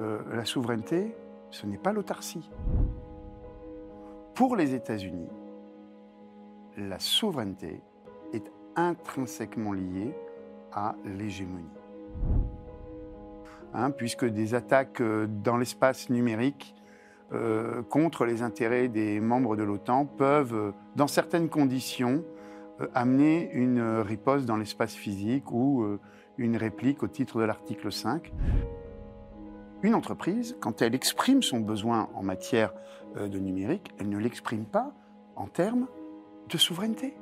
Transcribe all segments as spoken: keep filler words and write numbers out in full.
euh, la souveraineté, ce n'est pas l'autarcie. Pour les États-Unis, la souveraineté est intrinsèquement liée à l'hégémonie. Hein, puisque des attaques dans l'espace numérique euh, contre les intérêts des membres de l'OTAN peuvent, dans certaines conditions, euh, amener une riposte dans l'espace physique ou euh, une réplique au titre de l'article cinq. Une entreprise, quand elle exprime son besoin en matière euh, de numérique, elle ne l'exprime pas en termes de souveraineté.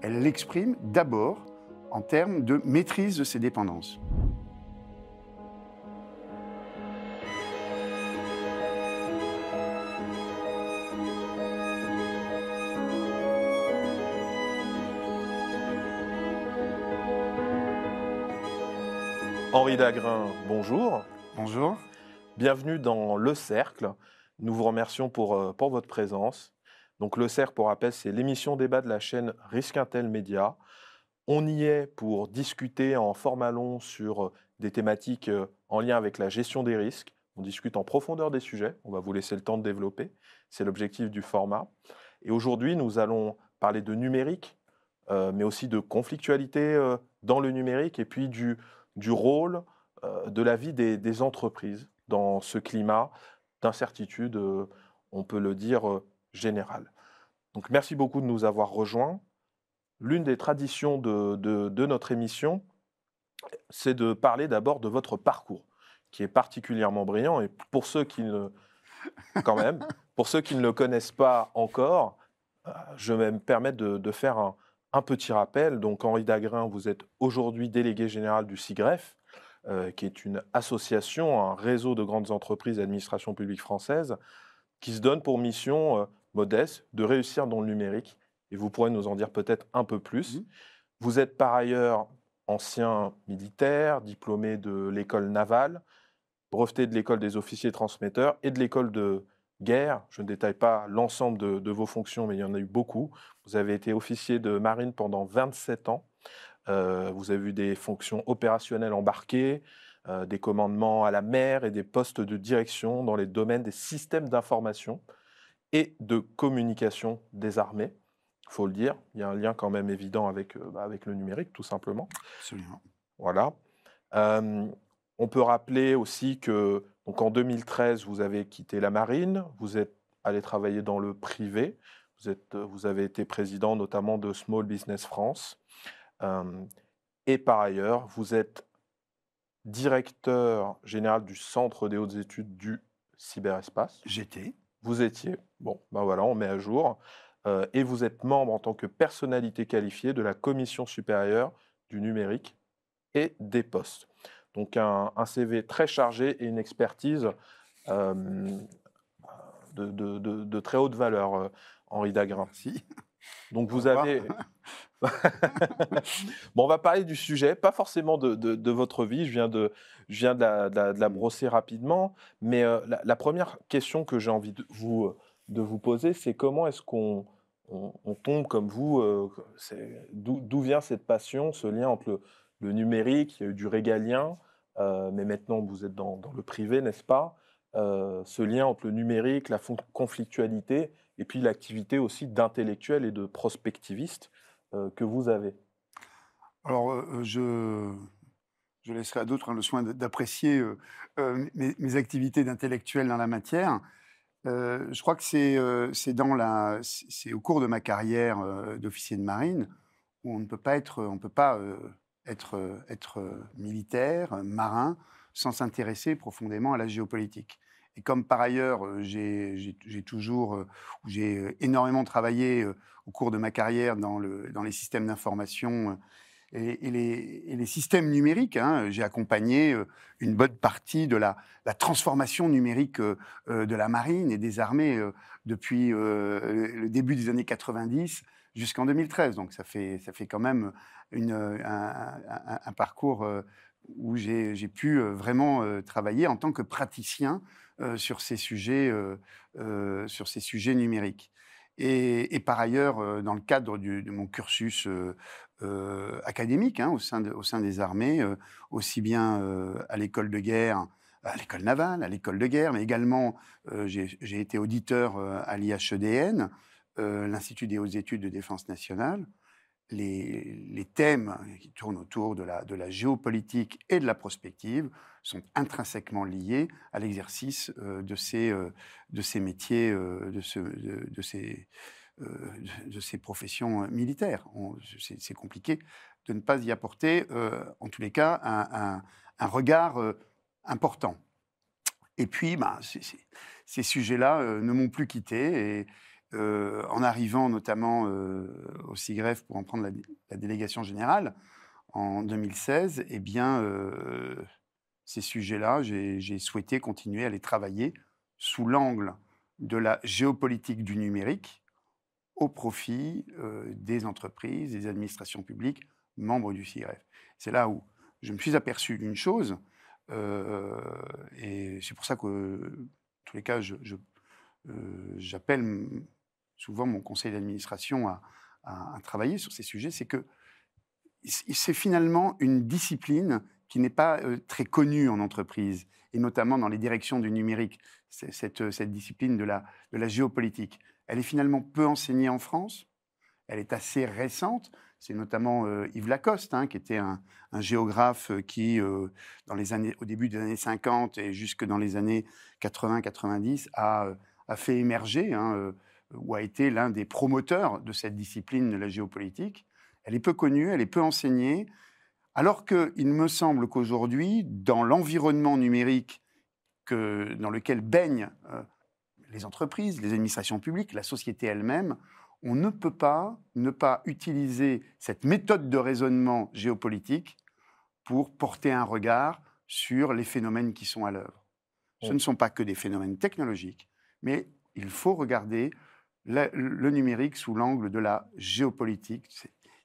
Elle l'exprime d'abord en termes de maîtrise de ses dépendances. Henri d'Agrain, bonjour. Bonjour. Bienvenue dans Le Cercle. Nous vous remercions pour, pour votre présence. Donc, Le Cercle, pour rappel, c'est l'émission débat de la chaîne Risk Intel Media. On y est pour discuter en format long sur des thématiques en lien avec la gestion des risques. On discute en profondeur des sujets. On va vous laisser le temps de développer. C'est l'objectif du format. Et aujourd'hui, nous allons parler de numérique, euh, mais aussi de conflictualité euh, dans le numérique et puis du... du rôle euh, de la vie des, des entreprises dans ce climat d'incertitude, euh, on peut le dire, euh, général. Donc merci beaucoup de nous avoir rejoints. L'une des traditions de, de, de notre émission, c'est de parler d'abord de votre parcours, qui est particulièrement brillant. Et pour ceux qui ne, quand même, pour ceux qui ne le connaissent pas encore, euh, je vais me permettre de, de faire un... Un petit rappel, donc Henri d'Agrain, vous êtes aujourd'hui délégué général du CIGREF, euh, qui est une association, un réseau de grandes entreprises et administrations publiques françaises, qui se donne pour mission euh, modeste de réussir dans le numérique. Et vous pourrez nous en dire peut-être un peu plus. Mmh. Vous êtes par ailleurs ancien militaire, diplômé de l'école navale, breveté de l'école des officiers transmetteurs et de l'école de guerre. Je ne détaille pas l'ensemble de, de vos fonctions, mais il y en a eu beaucoup. Vous avez été officier de marine pendant vingt-sept ans. Euh, vous avez eu des fonctions opérationnelles embarquées, euh, des commandements à la mer et des postes de direction dans les domaines des systèmes d'information et de communication des armées. Il faut le dire, il y a un lien quand même évident avec, euh, avec le numérique, tout simplement. Absolument. Voilà. Euh, on peut rappeler aussi que donc en deux mille treize, vous avez quitté la marine, vous êtes allé travailler dans le privé, vous, êtes, vous avez été président notamment de Small Business France. Euh, et par ailleurs, vous êtes directeur général du Centre des hautes études du cyberespace. J'étais. Vous étiez. Bon, ben voilà, on met à jour. Euh, et vous êtes membre en tant que personnalité qualifiée de la Commission supérieure du numérique et des postes. Donc un, un C V très chargé et une expertise euh, de, de, de, de très haute valeur, euh, Henri d'Agrain. Merci. Donc vous avez... Bon, on va parler du sujet, pas forcément de, de, de votre vie, je viens de, je viens de, la, de, la, de la brosser rapidement, mais euh, la, la première question que j'ai envie de vous, de vous poser, c'est comment est-ce qu'on on, on tombe comme vous, euh, d'où, d'où vient cette passion, ce lien entre le... le numérique, il y a eu du régalien, euh, mais maintenant vous êtes dans, dans le privé, n'est-ce pas? euh, Ce lien entre le numérique, la conflictualité, et puis l'activité aussi d'intellectuel et de prospectiviste euh, que vous avez. Alors, euh, je, je laisserai à d'autres hein, le soin d'apprécier euh, euh, mes, mes activités d'intellectuel dans la matière. Euh, je crois que c'est euh, au cours de ma carrière euh, d'officier de marine où on ne peut pas être... On peut pas, euh, Être, être militaire, marin, sans s'intéresser profondément à la géopolitique. Et comme par ailleurs, j'ai toujours, j'ai énormément travaillé au cours de ma carrière dans, le, dans les systèmes d'information et, et, les, et les systèmes numériques, hein, j'ai accompagné une bonne partie de la, la transformation numérique de la marine et des armées depuis le début des années quatre-vingt-dix. Jusqu'en deux mille treize, donc ça fait, ça fait quand même une, un, un, un parcours où j'ai pu vraiment travailler en tant que praticien sur ces sujets, sur ces sujets numériques. Et, et par ailleurs, dans le cadre du, de mon cursus académique hein, au sein de, au sein des armées, aussi bien à l'école de guerre à l'école navale, à l'école de guerre, mais également euh, j'ai été auditeur euh, à l'I H E D N, euh, l'Institut des hautes études de défense nationale. Les, les thèmes qui tournent autour de la, de la géopolitique et de la prospective sont intrinsèquement liés à l'exercice euh, de, euh, de ces métiers, euh, de, ce, de, de, ces, euh, de ces professions militaires. C'est compliqué de ne pas y apporter, euh, en tous les cas, un, un, un regard euh, important. Et puis, bah, c'est, c'est, ces sujets-là euh, ne m'ont plus quitté. Et, Euh, en arrivant notamment euh, au CIGREF pour en prendre la, la délégation générale en deux mille seize, eh bien, euh, ces sujets-là, j'ai souhaité continuer à les travailler sous l'angle de la géopolitique du numérique au profit euh, des entreprises, des administrations publiques, membres du CIGREF. C'est là où je me suis aperçu d'une chose, euh, et c'est pour ça que, euh, en tous les cas, je, je, euh, j'appelle souvent mon conseil d'administration à, à, à travailler sur ces sujets, c'est que c'est finalement une discipline qui n'est pas euh, très connue en entreprise, et notamment dans les directions du numérique, cette, cette discipline de la, de la géopolitique. Elle est finalement peu enseignée en France, elle est assez récente, c'est notamment euh, Yves Lacoste, hein, qui était un, un géographe qui, euh, dans les années, au début des années cinquante et jusque dans les années quatre-vingts quatre-vingt-dix, a, a fait émerger... Hein, euh, ou a été l'un des promoteurs de cette discipline de la géopolitique. Elle est peu connue, elle est peu enseignée, alors qu'il me semble qu'aujourd'hui, dans l'environnement numérique que, dans lequel baignent euh, les entreprises, les administrations publiques, la société elle-même, on ne peut pas ne pas utiliser cette méthode de raisonnement géopolitique pour porter un regard sur les phénomènes qui sont à l'œuvre. Ce oh. ne sont pas que des phénomènes technologiques, mais il faut regarder... Le, le numérique sous l'angle de la géopolitique,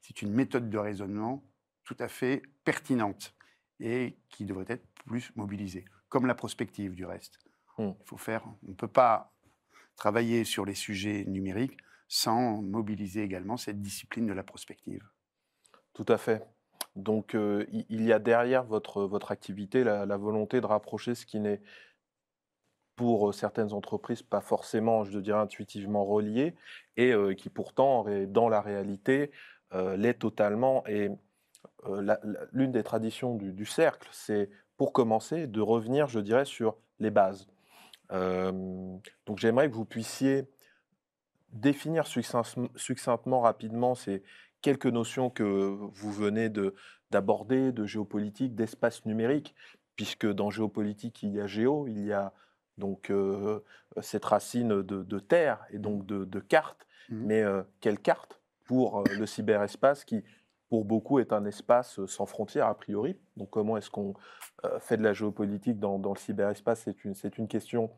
c'est une méthode de raisonnement tout à fait pertinente et qui devrait être plus mobilisée, comme la prospective du reste. Mmh. Il faut faire, on ne peut pas travailler sur les sujets numériques sans mobiliser également cette discipline de la prospective. Tout à fait. Donc euh, il y a derrière votre, votre activité la, la volonté de rapprocher ce qui n'est pour certaines entreprises, pas forcément, je dirais, intuitivement reliées, et euh, qui pourtant, dans la réalité, euh, l'est totalement. Et euh, l'une des traditions du, du cercle, c'est, pour commencer, de revenir, je dirais, sur les bases. Euh, donc j'aimerais que vous puissiez définir succinctement, succinctement rapidement, ces quelques notions que vous venez d'aborder, de, de géopolitique, d'espace numérique, puisque dans géopolitique, il y a géo, il y a... Donc, euh, cette racine de, de terre et donc de, de carte, mmh. mais euh, quelle carte pour euh, le cyberespace qui, pour beaucoup, est un espace sans frontières a priori. Donc, comment est-ce qu'on euh, fait de la géopolitique dans, dans le cyberespace? C'est une, c'est une question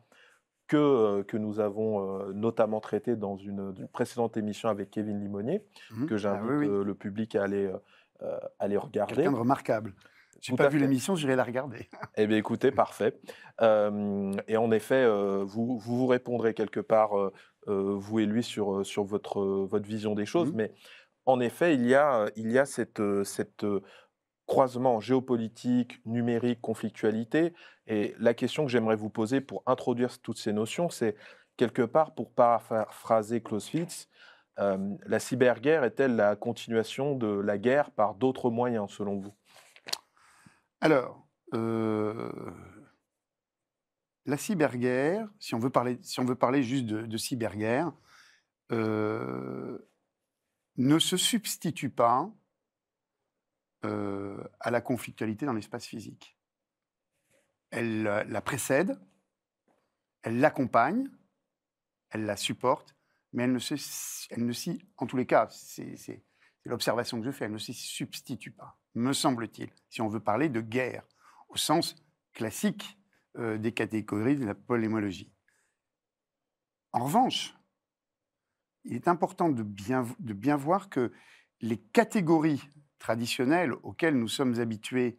que, euh, que nous avons euh, notamment traitée dans une, une précédente émission avec Kevin Limonier, mmh. que j'invite ah, oui, oui. euh, le public à aller, euh, aller regarder. Quelqu'un de remarquable. Je n'ai pas vu l'émission, j'irai la regarder. Eh bien, écoutez, parfait. Euh, et en effet, euh, vous, vous vous répondrez quelque part, euh, vous et lui, sur, sur votre, votre vision des choses. Mmh. Mais en effet, il y a, il y a cette, cette croisement géopolitique, numérique, conflictualité. Et la question que j'aimerais vous poser pour introduire toutes ces notions, c'est quelque part, pour paraphraser Clausewitz, euh, la cyberguerre est-elle la continuation de la guerre par d'autres moyens, selon vous? Alors, euh, la cyberguerre, si on veut parler, si on veut parler juste de, de cyberguerre, euh, ne se substitue pas euh, à la conflictualité dans l'espace physique. Elle la précède, elle l'accompagne, elle la supporte, mais elle ne se, elle ne s'y, en tous les cas, c'est l'observation que je fais, elle ne s'y substitue pas, me semble-t-il, si on veut parler de guerre, au sens classique euh, des catégories de la polémologie. En revanche, il est important de bien, de bien voir que les catégories traditionnelles auxquelles nous sommes habitués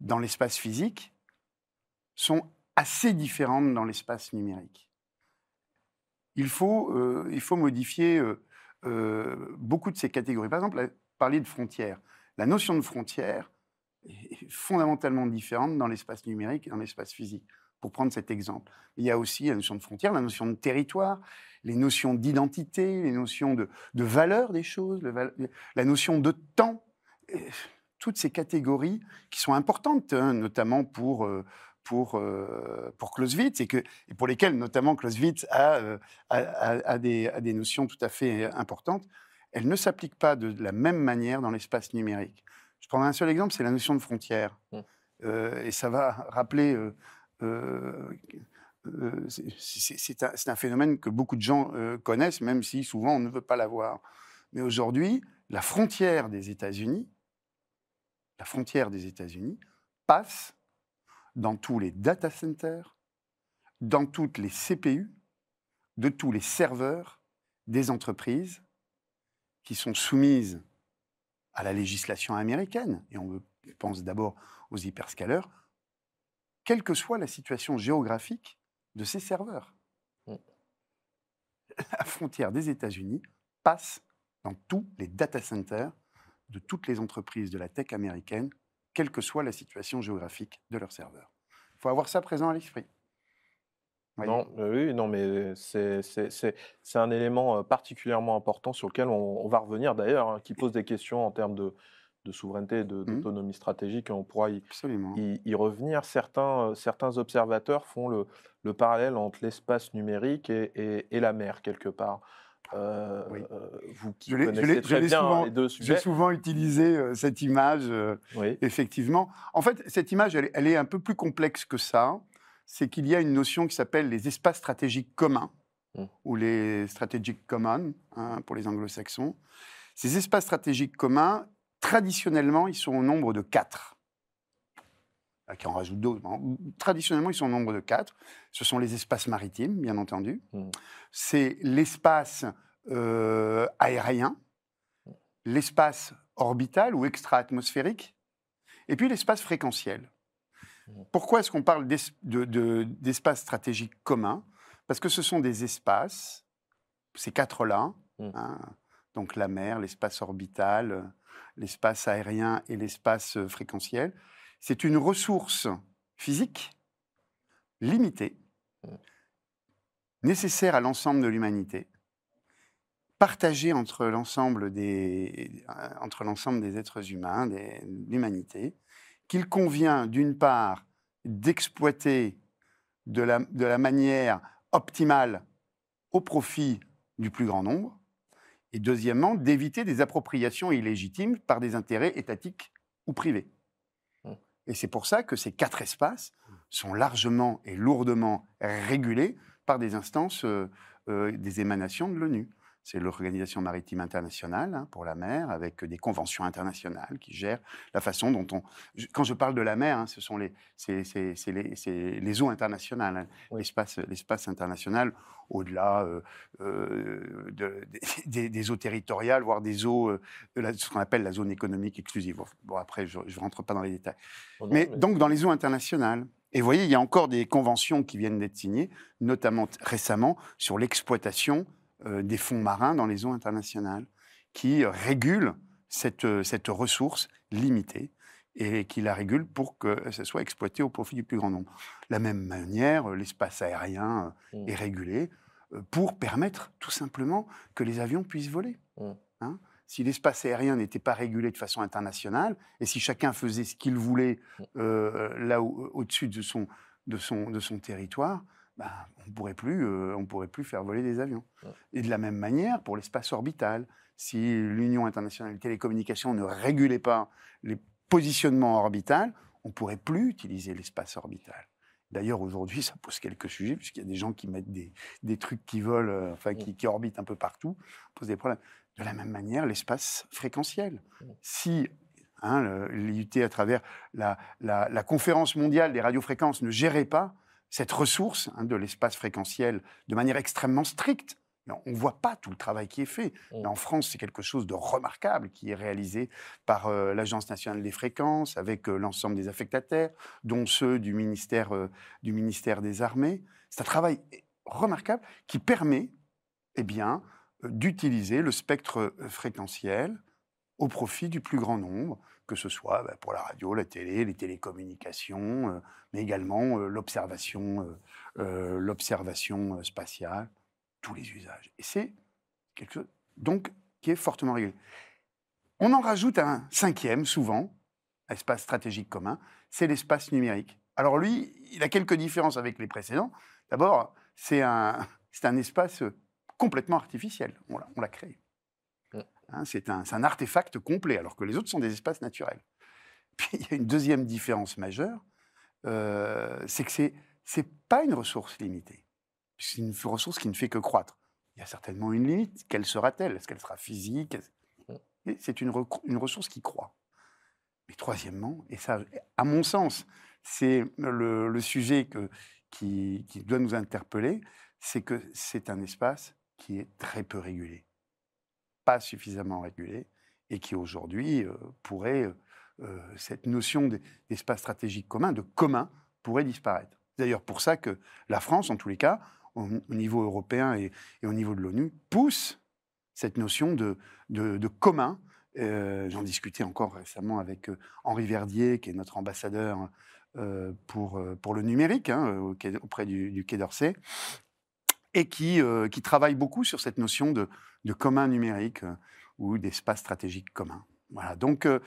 dans l'espace physique sont assez différentes dans l'espace numérique. Il faut, euh, il faut modifier euh, euh, beaucoup de ces catégories. Par exemple, parler de frontières. La notion de frontière, fondamentalement différentes dans l'espace numérique et dans l'espace physique, pour prendre cet exemple. Il y a aussi la notion de frontière, la notion de territoire, les notions d'identité, les notions de, de valeur des choses, le, la notion de temps, toutes ces catégories qui sont importantes, hein, notamment pour... Euh, pour, euh, pour Clausewitz, et, que, et pour lesquelles, notamment, Clausewitz a, euh, a, a, a, des, a des notions tout à fait importantes, elles ne s'appliquent pas de la même manière dans l'espace numérique. Je prends un seul exemple, c'est la notion de frontière. Mmh. Euh, et ça va rappeler... Euh, euh, euh, c'est un, un phénomène que beaucoup de gens euh, connaissent, même si souvent on ne veut pas l'avoir. Mais aujourd'hui, la frontière des États-Unis, la frontière des États-Unis passe dans tous les data centers, dans toutes les C P U, de tous les serveurs des entreprises qui sont soumises à la législation américaine. Et on pense d'abord aux hyperscalers, quelle que soit la situation géographique de ces serveurs. Mmh. La frontière des États-Unis passe dans tous les data centers de toutes les entreprises de la tech américaine, quelle que soit la situation géographique de leur serveur. Il faut avoir ça présent à l'esprit. Non, euh, oui, non, mais c'est un élément particulièrement important sur lequel on, on va revenir d'ailleurs, hein, qui pose des questions en termes de, de souveraineté, d'autonomie mmh. stratégique, et on pourra y, y, y revenir. Certains, euh, certains observateurs font le, le parallèle entre l'espace numérique et, et, et la mer, quelque part. Euh, oui. euh, vous je connaissez très bien souvent, les deux sujets. J'ai souvent utilisé euh, cette image, euh, oui. effectivement. En fait, cette image, elle, elle est un peu plus complexe que ça. C'est qu'il y a une notion qui s'appelle les espaces stratégiques communs, mmh. ou les strategic commons, hein, pour les anglo-saxons. Ces espaces stratégiques communs, traditionnellement, ils sont au nombre de quatre. Qui en rajoute d'autres. Traditionnellement, ils sont au nombre de quatre. Ce sont les espaces maritimes, bien entendu. Mmh. C'est l'espace euh, aérien, l'espace orbital ou extra-atmosphérique, et puis l'espace fréquentiel. Mmh. Pourquoi est-ce qu'on parle d'espace de, de, stratégique commun? Parce que ce sont des espaces, ces quatre-là, mmh. hein, donc la mer, l'espace orbital, l'espace aérien et l'espace fréquentiel. C'est une ressource physique limitée, nécessaire à l'ensemble de l'humanité, partagée entre l'ensemble des, entre l'ensemble des êtres humains, de l'humanité, qu'il convient d'une part d'exploiter de la, de la manière optimale au profit du plus grand nombre, et deuxièmement d'éviter des appropriations illégitimes par des intérêts étatiques ou privés. Et c'est pour ça que ces quatre espaces sont largement et lourdement régulés par des instances, euh, euh, des émanations de l'ONU. C'est l'Organisation maritime internationale, hein, pour la mer, avec des conventions internationales qui gèrent la façon dont on... Je, quand je parle de la mer, hein, ce sont les, c'est, c'est, c'est les, c'est les eaux internationales, hein, oui. l'espace, l'espace international, au-delà euh, euh, de, des, des eaux territoriales, voire des eaux, euh, de la, ce qu'on appelle la zone économique exclusive. Bon, bon après, je ne rentre pas dans les détails. Oh non, mais, mais donc, dans les eaux internationales. Et vous voyez, il y a encore des conventions qui viennent d'être signées, notamment récemment, sur l'exploitation des fonds marins dans les eaux internationales, qui régulent cette, cette ressource limitée et qui la régulent pour que ce soit exploité au profit du plus grand nombre. De la même manière, l'espace aérien mmh. est régulé pour permettre tout simplement que les avions puissent voler. Mmh. Hein ? Si l'espace aérien n'était pas régulé de façon internationale, et si chacun faisait ce qu'il voulait euh, là au-dessus de son, de, son, de son territoire, ben, on ne pourrait plus, euh, on pourrait plus faire voler des avions. Ouais. Et de la même manière, pour l'espace orbital, si l'Union internationale des télécommunications ne régulait pas les positionnements orbitaux, on ne pourrait plus utiliser l'espace orbital. D'ailleurs, aujourd'hui, ça pose quelques sujets, puisqu'il y a des gens qui mettent des, des trucs qui volent, euh, enfin, qui, qui orbitent un peu partout, pose des problèmes. De la même manière, l'espace fréquentiel. Si... Hein, l'I U T, à travers la, la, la conférence mondiale des radiofréquences, ne gérait pas cette ressource, hein, de l'espace fréquentiel de manière extrêmement stricte. Non, on ne voit pas tout le travail qui est fait. Mmh. En France, c'est quelque chose de remarquable qui est réalisé par euh, l'Agence nationale des fréquences, avec euh, l'ensemble des affectataires, dont ceux du ministère, euh, du ministère des Armées. C'est un travail remarquable qui permet, eh bien, euh, d'utiliser le spectre fréquentiel au profit du plus grand nombre, que ce soit pour la radio, la télé, les télécommunications, mais également l'observation, l'observation spatiale, tous les usages. Et c'est quelque chose donc, qui est fortement régulé. On en rajoute un cinquième, souvent, espace stratégique commun, c'est l'espace numérique. Alors lui, il a quelques différences avec les précédents. D'abord, c'est un, c'est un espace complètement artificiel, on l'a, on l'a créé. Hein, c'est un, c'est un artefact complet, alors que les autres sont des espaces naturels. Puis il y a une deuxième différence majeure, euh, c'est que ce n'est pas une ressource limitée. C'est une ressource qui ne fait que croître. Il y a certainement une limite. Quelle sera-t-elle? Est-ce qu'elle sera physique? Et c'est une, re- une ressource qui croît. Mais troisièmement, et ça, à mon sens, c'est le, le sujet que, qui, qui doit nous interpeller, c'est que c'est un espace qui est très peu régulé, pas suffisamment régulé, et qui aujourd'hui euh, pourrait, euh, cette notion d'espace stratégique commun, de commun, pourrait disparaître. C'est d'ailleurs pour ça que la France, en tous les cas, au, au niveau européen et, et au niveau de l'ONU, pousse cette notion de, de, de commun. Euh, j'en discutais encore récemment avec euh, Henri Verdier, qui est notre ambassadeur euh, pour, euh, pour le numérique, hein, auprès du, du Quai d'Orsay, et qui, euh, qui travaille beaucoup sur cette notion de, de commun numérique euh, ou d'espace stratégique commun. Voilà, donc, euh,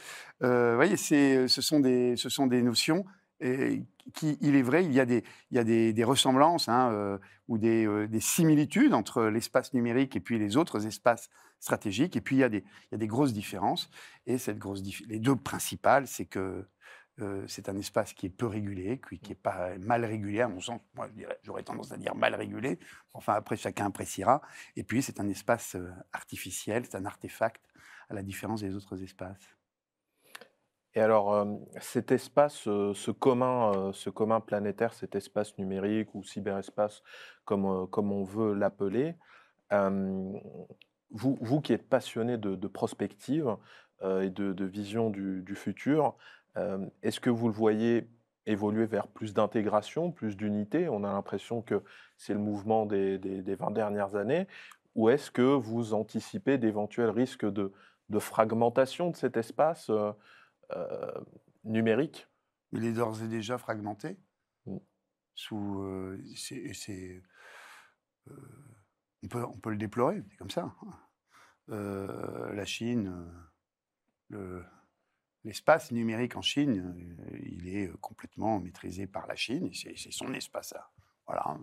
euh, vous voyez, c'est, ce, sont des, ce sont des notions et, qui, il est vrai, il y a des, il y a des, des ressemblances hein, euh, ou des, euh, des similitudes entre l'espace numérique et puis les autres espaces stratégique, et puis il y a des, il y a des grosses différences, et cette grosse dif... les deux principales, c'est que euh, c'est un espace qui est peu régulé, qui est pas mal régulé, à mon sens, moi, j'aurais tendance à dire mal régulé, enfin après chacun appréciera, et puis c'est un espace artificiel, c'est un artefact, à la différence des autres espaces. Et alors, euh, cet espace, euh, ce, commun, euh, ce commun planétaire, cet espace numérique ou cyberespace, comme, euh, comme on veut l'appeler, euh, Vous, vous qui êtes passionné de, de prospective euh, et de, de vision du, du futur, euh, est-ce que vous le voyez évoluer vers plus d'intégration, plus d'unité? On a l'impression que c'est le mouvement des, des, des vingt dernières années. Ou est-ce que vous anticipez d'éventuels risques de, de fragmentation de cet espace euh, euh, numérique? Il est d'ores et déjà fragmenté. Mmh. Sous, euh, c'est... c'est euh... On peut, on peut le déplorer, c'est comme ça. Euh, la Chine, le, l'espace numérique en Chine, il est complètement maîtrisé par la Chine, c'est, c'est son espace. Ça. Voilà.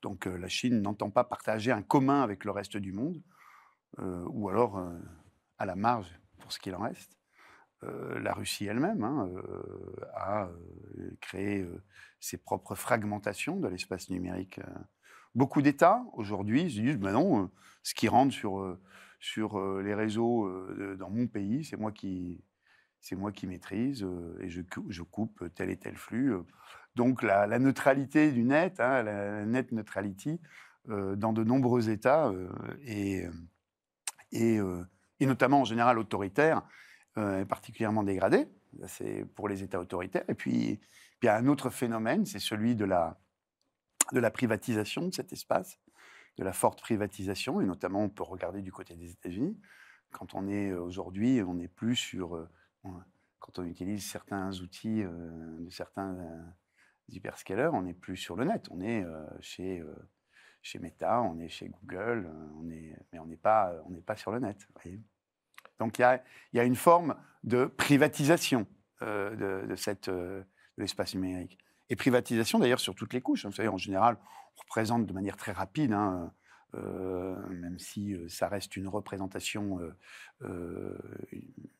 Donc la Chine n'entend pas partager un commun avec le reste du monde, euh, ou alors euh, à la marge pour ce qu'il en reste. Euh, la Russie elle-même hein, euh, a euh, créé euh, ses propres fragmentations de l'espace numérique. Euh, Beaucoup d'États, aujourd'hui, se disent ben « non, euh, ce qui rentre sur, euh, sur euh, les réseaux euh, dans mon pays, c'est moi qui, c'est moi qui maîtrise euh, et je, je coupe tel et tel flux. » Donc la, la neutralité du net, hein, la net neutrality, euh, dans de nombreux États, euh, et, et, euh, et notamment en général autoritaires, euh, est particulièrement dégradée. C'est pour les États autoritaires. Et puis, il y a un autre phénomène, c'est celui de la... de la privatisation de cet espace, de la forte privatisation, et notamment on peut regarder du côté des États-Unis. Quand on est aujourd'hui, on n'est plus sur... Euh, quand on utilise certains outils euh, de certains euh, hyperscalers, on n'est plus sur le net. On est euh, chez, euh, chez Meta, on est chez Google, on est, mais on n'est pas, on n'est pas sur le net. Voyez. Donc il y a, y a une forme de privatisation euh, de, de, cette, euh, de l'espace numérique. Et privatisation d'ailleurs sur toutes les couches. Vous savez, en général, on représente de manière très rapide, hein, euh, même si ça reste une représentation, euh,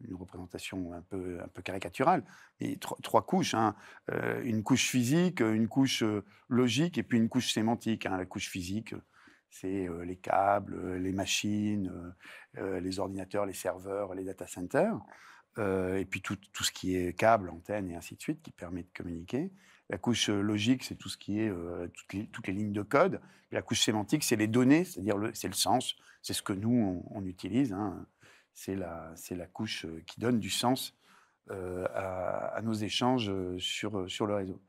une représentation un peu, un peu caricaturale. Et tro- trois couches, hein, euh, une couche physique, une couche logique et puis une couche sémantique. Hein. La couche physique, c'est euh, les câbles, les machines, euh, les ordinateurs, les serveurs, les data centers. Euh, et puis tout, tout ce qui est câble, antenne et ainsi de suite qui permet de communiquer. La couche logique, c'est tout ce qui est euh, toutes, les, toutes les lignes de code. La couche sémantique, c'est les données, c'est-à-dire le, c'est le sens, c'est ce que nous, on, on utilise. Hein. C'est, la, c'est la couche qui donne du sens euh, à, à nos échanges sur, sur le réseau.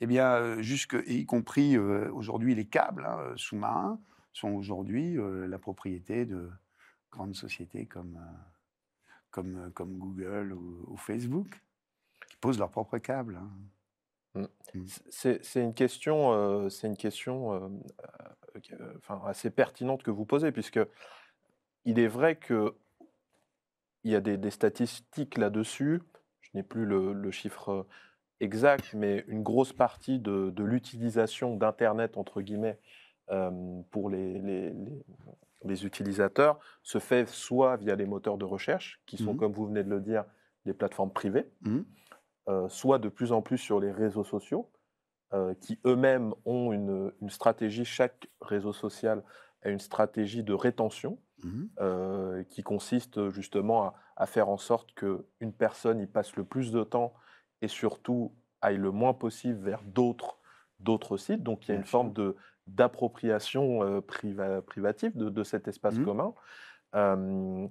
Eh bien, jusque, y compris euh, aujourd'hui, les câbles hein, sous-marins sont aujourd'hui euh, la propriété de grandes sociétés comme... Euh, comme, comme Google ou, ou Facebook, qui posent leur propre câble. Hein. C'est une question, euh, c'est une question euh, euh, enfin, assez pertinente que vous posez, puisque il est vrai qu'il y a des, des statistiques là-dessus, je n'ai plus le, le chiffre exact, mais une grosse partie de, de l'utilisation d'Internet, entre guillemets, euh, pour les, les, les, les utilisateurs, se fait soit via les moteurs de recherche, qui sont, mmh. comme vous venez de le dire, des plateformes privées, mmh. Euh, soit de plus en plus sur les réseaux sociaux, euh, qui eux-mêmes ont une, une stratégie, chaque réseau social a une stratégie de rétention, mmh. euh, qui consiste justement à, à faire en sorte qu'une personne y passe le plus de temps et surtout aille le moins possible vers d'autres, d'autres sites. Donc il y a une Bien forme de, d'appropriation euh, priva, privative de, de cet espace mmh. commun. Euh,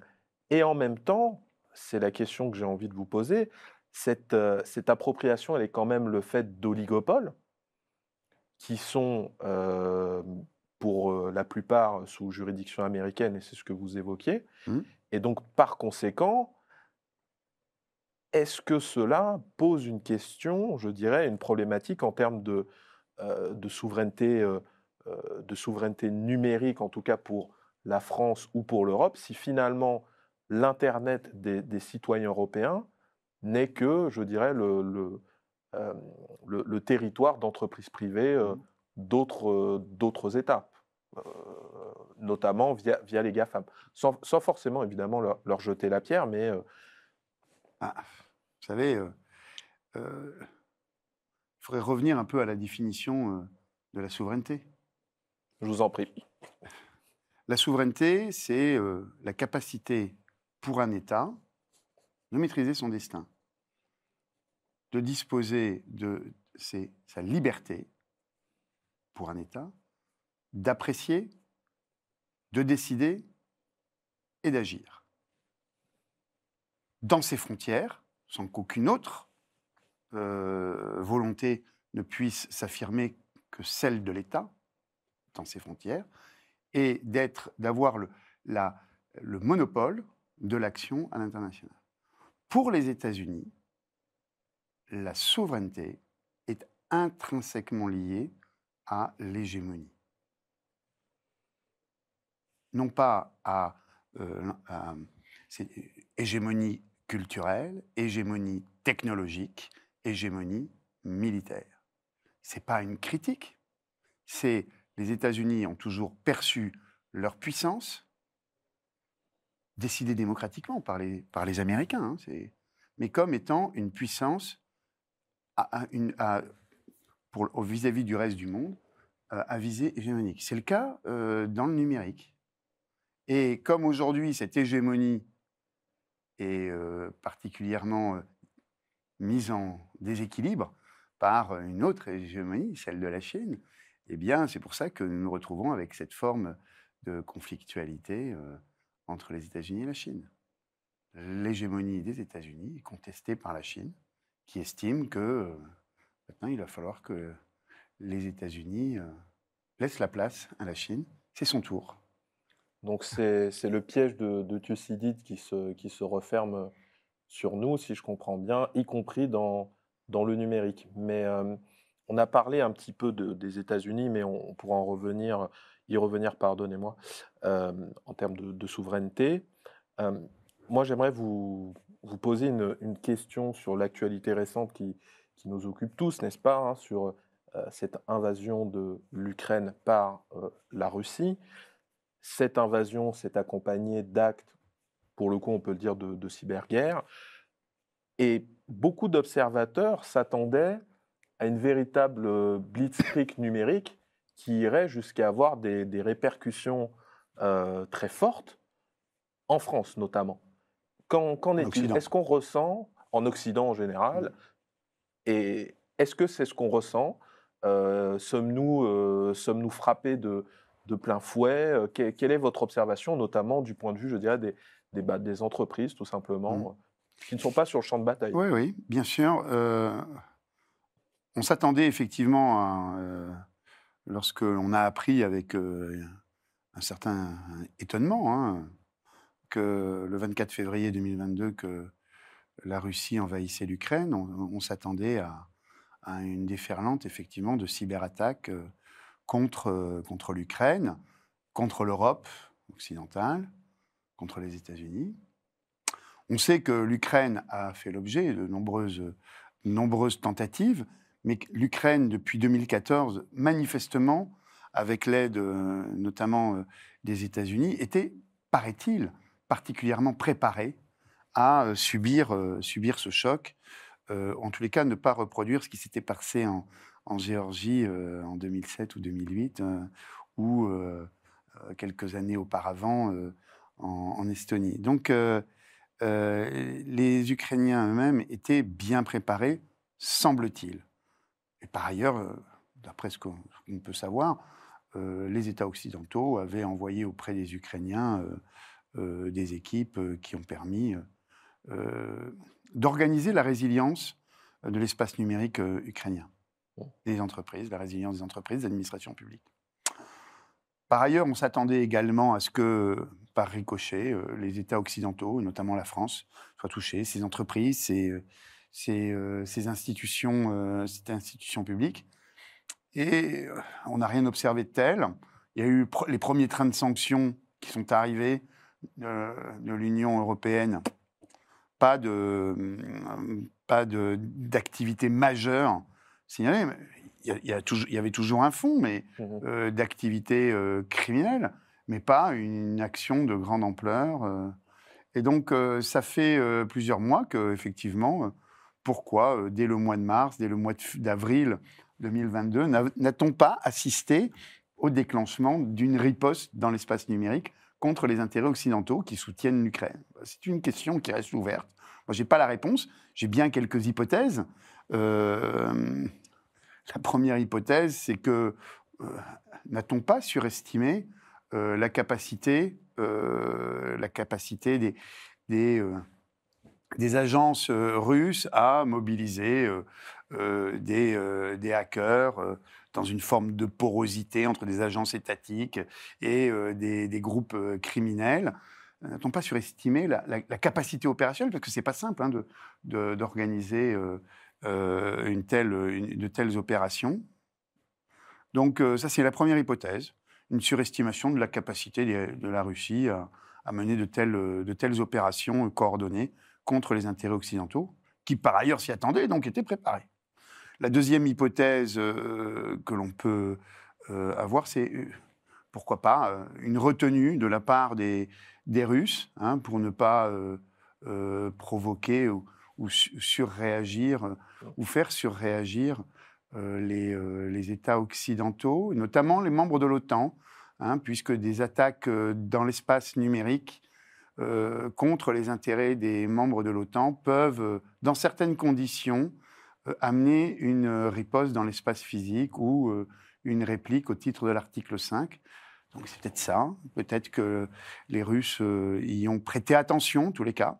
et en même temps, c'est la question que j'ai envie de vous poser, Cette, euh, cette appropriation, elle est quand même le fait d'oligopoles qui sont, euh, pour euh, la plupart, sous juridiction américaine, et c'est ce que vous évoquiez. Mmh. Et donc, par conséquent, est-ce que cela pose une question, je dirais, une problématique en termes de, euh, de, souveraineté, euh, de souveraineté numérique, en tout cas pour la France ou pour l'Europe, si finalement l'Internet des, des citoyens européens n'est que, je dirais, le, le, euh, le, le territoire d'entreprises privées euh, d'autres euh, d'autres étapes, euh, notamment via, via les GAFAM, sans, sans forcément, évidemment, leur, leur jeter la pierre, mais... Euh... Ah, vous savez, euh, euh, il faudrait revenir un peu à la définition euh, de la souveraineté. Je vous en prie. La souveraineté, c'est euh, la capacité pour un État de maîtriser son destin, de disposer de ses, sa liberté pour un État, d'apprécier, de décider et d'agir. Dans ses frontières, sans qu'aucune autre euh, volonté ne puisse s'affirmer que celle de l'État, dans ses frontières, et d'être, d'avoir le, la, le monopole de l'action à l'international. Pour les États-Unis, la souveraineté est intrinsèquement liée à l'hégémonie. Non pas à, euh, à hégémonie culturelle, hégémonie technologique, hégémonie militaire. Ce n'est pas une critique. C'est les États-Unis ont toujours perçu leur puissance décidée démocratiquement par les, par les Américains, hein, c'est... mais comme étant une puissance à, à, une, à, pour, au vis-à-vis du reste du monde, euh, à visée hégémonique. C'est le cas euh, dans le numérique. Et comme aujourd'hui, cette hégémonie est euh, particulièrement euh, mise en déséquilibre par une autre hégémonie, celle de la Chine, eh bien, c'est pour ça que nous nous retrouvons avec cette forme de conflictualité euh, entre les États-Unis et la Chine. L'hégémonie des États-Unis est contestée par la Chine, qui estime que euh, maintenant il va falloir que les États-Unis euh, laissent la place à la Chine. C'est son tour. Donc c'est le piège de, de Thucydide qui se, qui se referme sur nous, si je comprends bien, y compris dans, dans le numérique. Mais euh, on a parlé un petit peu de, des États-Unis, mais on, on pourra en revenir... y revenir, pardonnez-moi, euh, en termes de, de souveraineté. Euh, moi, j'aimerais vous, vous poser une, une question sur l'actualité récente qui, qui nous occupe tous, n'est-ce pas, hein, sur euh, cette invasion de l'Ukraine par euh, la Russie. Cette invasion s'est accompagnée d'actes, pour le coup, on peut le dire, de, de cyberguerre. Et beaucoup d'observateurs s'attendaient à une véritable blitzkrieg numérique qui irait jusqu'à avoir des, des répercussions euh, très fortes, en France notamment. Qu'en, qu'en est-il ? Est-ce qu'on ressent, en Occident en général, et est-ce que c'est ce qu'on ressent ? euh, Sommes-nous euh, sommes-nous frappés de, de plein fouet ? que, Quelle est votre observation, notamment du point de vue, je dirais, des, des, bah, des entreprises, tout simplement, mmh. euh, qui ne sont pas sur le champ de bataille ? Oui, oui, bien sûr. Euh, on s'attendait effectivement à... Euh... Lorsque l'on a appris avec euh, un certain étonnement hein, que le vingt-quatre février deux mille vingt-deux que la Russie envahissait l'Ukraine, on, on s'attendait à, à une déferlante effectivement de cyberattaques contre, contre l'Ukraine, contre l'Europe occidentale, contre les États-Unis. On sait que l'Ukraine a fait l'objet de nombreuses, nombreuses tentatives, mais l'Ukraine, depuis deux mille quatorze, manifestement, avec l'aide euh, notamment euh, des États-Unis, était, paraît-il, particulièrement préparée à euh, subir, euh, subir ce choc, euh, en tous les cas, ne pas reproduire ce qui s'était passé en, en Géorgie euh, en deux mille sept ou deux mille huit, euh, ou euh, quelques années auparavant euh, en, en Estonie. Donc, euh, euh, les Ukrainiens eux-mêmes étaient bien préparés, semble-t-il. Et par ailleurs, euh, d'après ce qu'on peut savoir, euh, les États occidentaux avaient envoyé auprès des Ukrainiens euh, euh, des équipes euh, qui ont permis euh, d'organiser la résilience de l'espace numérique euh, ukrainien, des entreprises, la résilience des entreprises, des administrations publiques. Par ailleurs, on s'attendait également à ce que, par ricochet, euh, les États occidentaux, notamment la France, soient touchés, ces entreprises, ces, ces, euh, ces, institutions, euh, ces institutions publiques. Et on n'a rien observé de tel. Il y a eu pr- les premiers trains de sanctions qui sont arrivés de, de l'Union européenne. Pas de, pas de, d'activité majeure signalée. Il y, a, il, y a toujours, il y avait toujours un fond mais, mmh. euh, d'activité euh, criminelle, mais pas une action de grande ampleur. Euh. Et donc, euh, ça fait euh, plusieurs mois que, effectivement, euh, pourquoi, euh, dès le mois de mars, dès le mois de, d'avril, deux mille vingt-deux, n'a-t-on pas assisté au déclenchement d'une riposte dans l'espace numérique contre les intérêts occidentaux qui soutiennent l'Ukraine? C'est une question qui reste ouverte. Moi, je n'ai pas la réponse. J'ai bien quelques hypothèses. Euh, la première hypothèse, c'est que euh, n'a-t-on pas surestimé euh, la capacité, euh, la capacité des, des, euh, des agences euh, russes à mobiliser euh, Euh, des, euh, des hackers euh, dans une forme de porosité entre des agences étatiques et euh, des, des groupes euh, criminels. N'a-t-on pas surestimé la, la, la capacité opérationnelle? Parce que ce n'est pas simple hein, de, de, d'organiser euh, euh, une telle, une, de telles opérations. Donc euh, ça, c'est la première hypothèse, une surestimation de la capacité de, de la Russie à, à mener de telles, de telles opérations coordonnées contre les intérêts occidentaux, qui par ailleurs s'y attendaient et donc étaient préparés. La deuxième hypothèse euh, que l'on peut euh, avoir, c'est, euh, pourquoi pas, euh, une retenue de la part des, des Russes hein, pour ne pas euh, euh, provoquer ou, ou surréagir euh, ou faire surréagir euh, les, euh, les États occidentaux, notamment les membres de l'OTAN, hein, puisque des attaques euh, dans l'espace numérique euh, contre les intérêts des membres de l'OTAN peuvent, euh, dans certaines conditions, amener une riposte dans l'espace physique ou euh, une réplique au titre de l'article cinq. Donc c'est peut-être ça, hein. Peut-être que les Russes euh, y ont prêté attention, en tous les cas.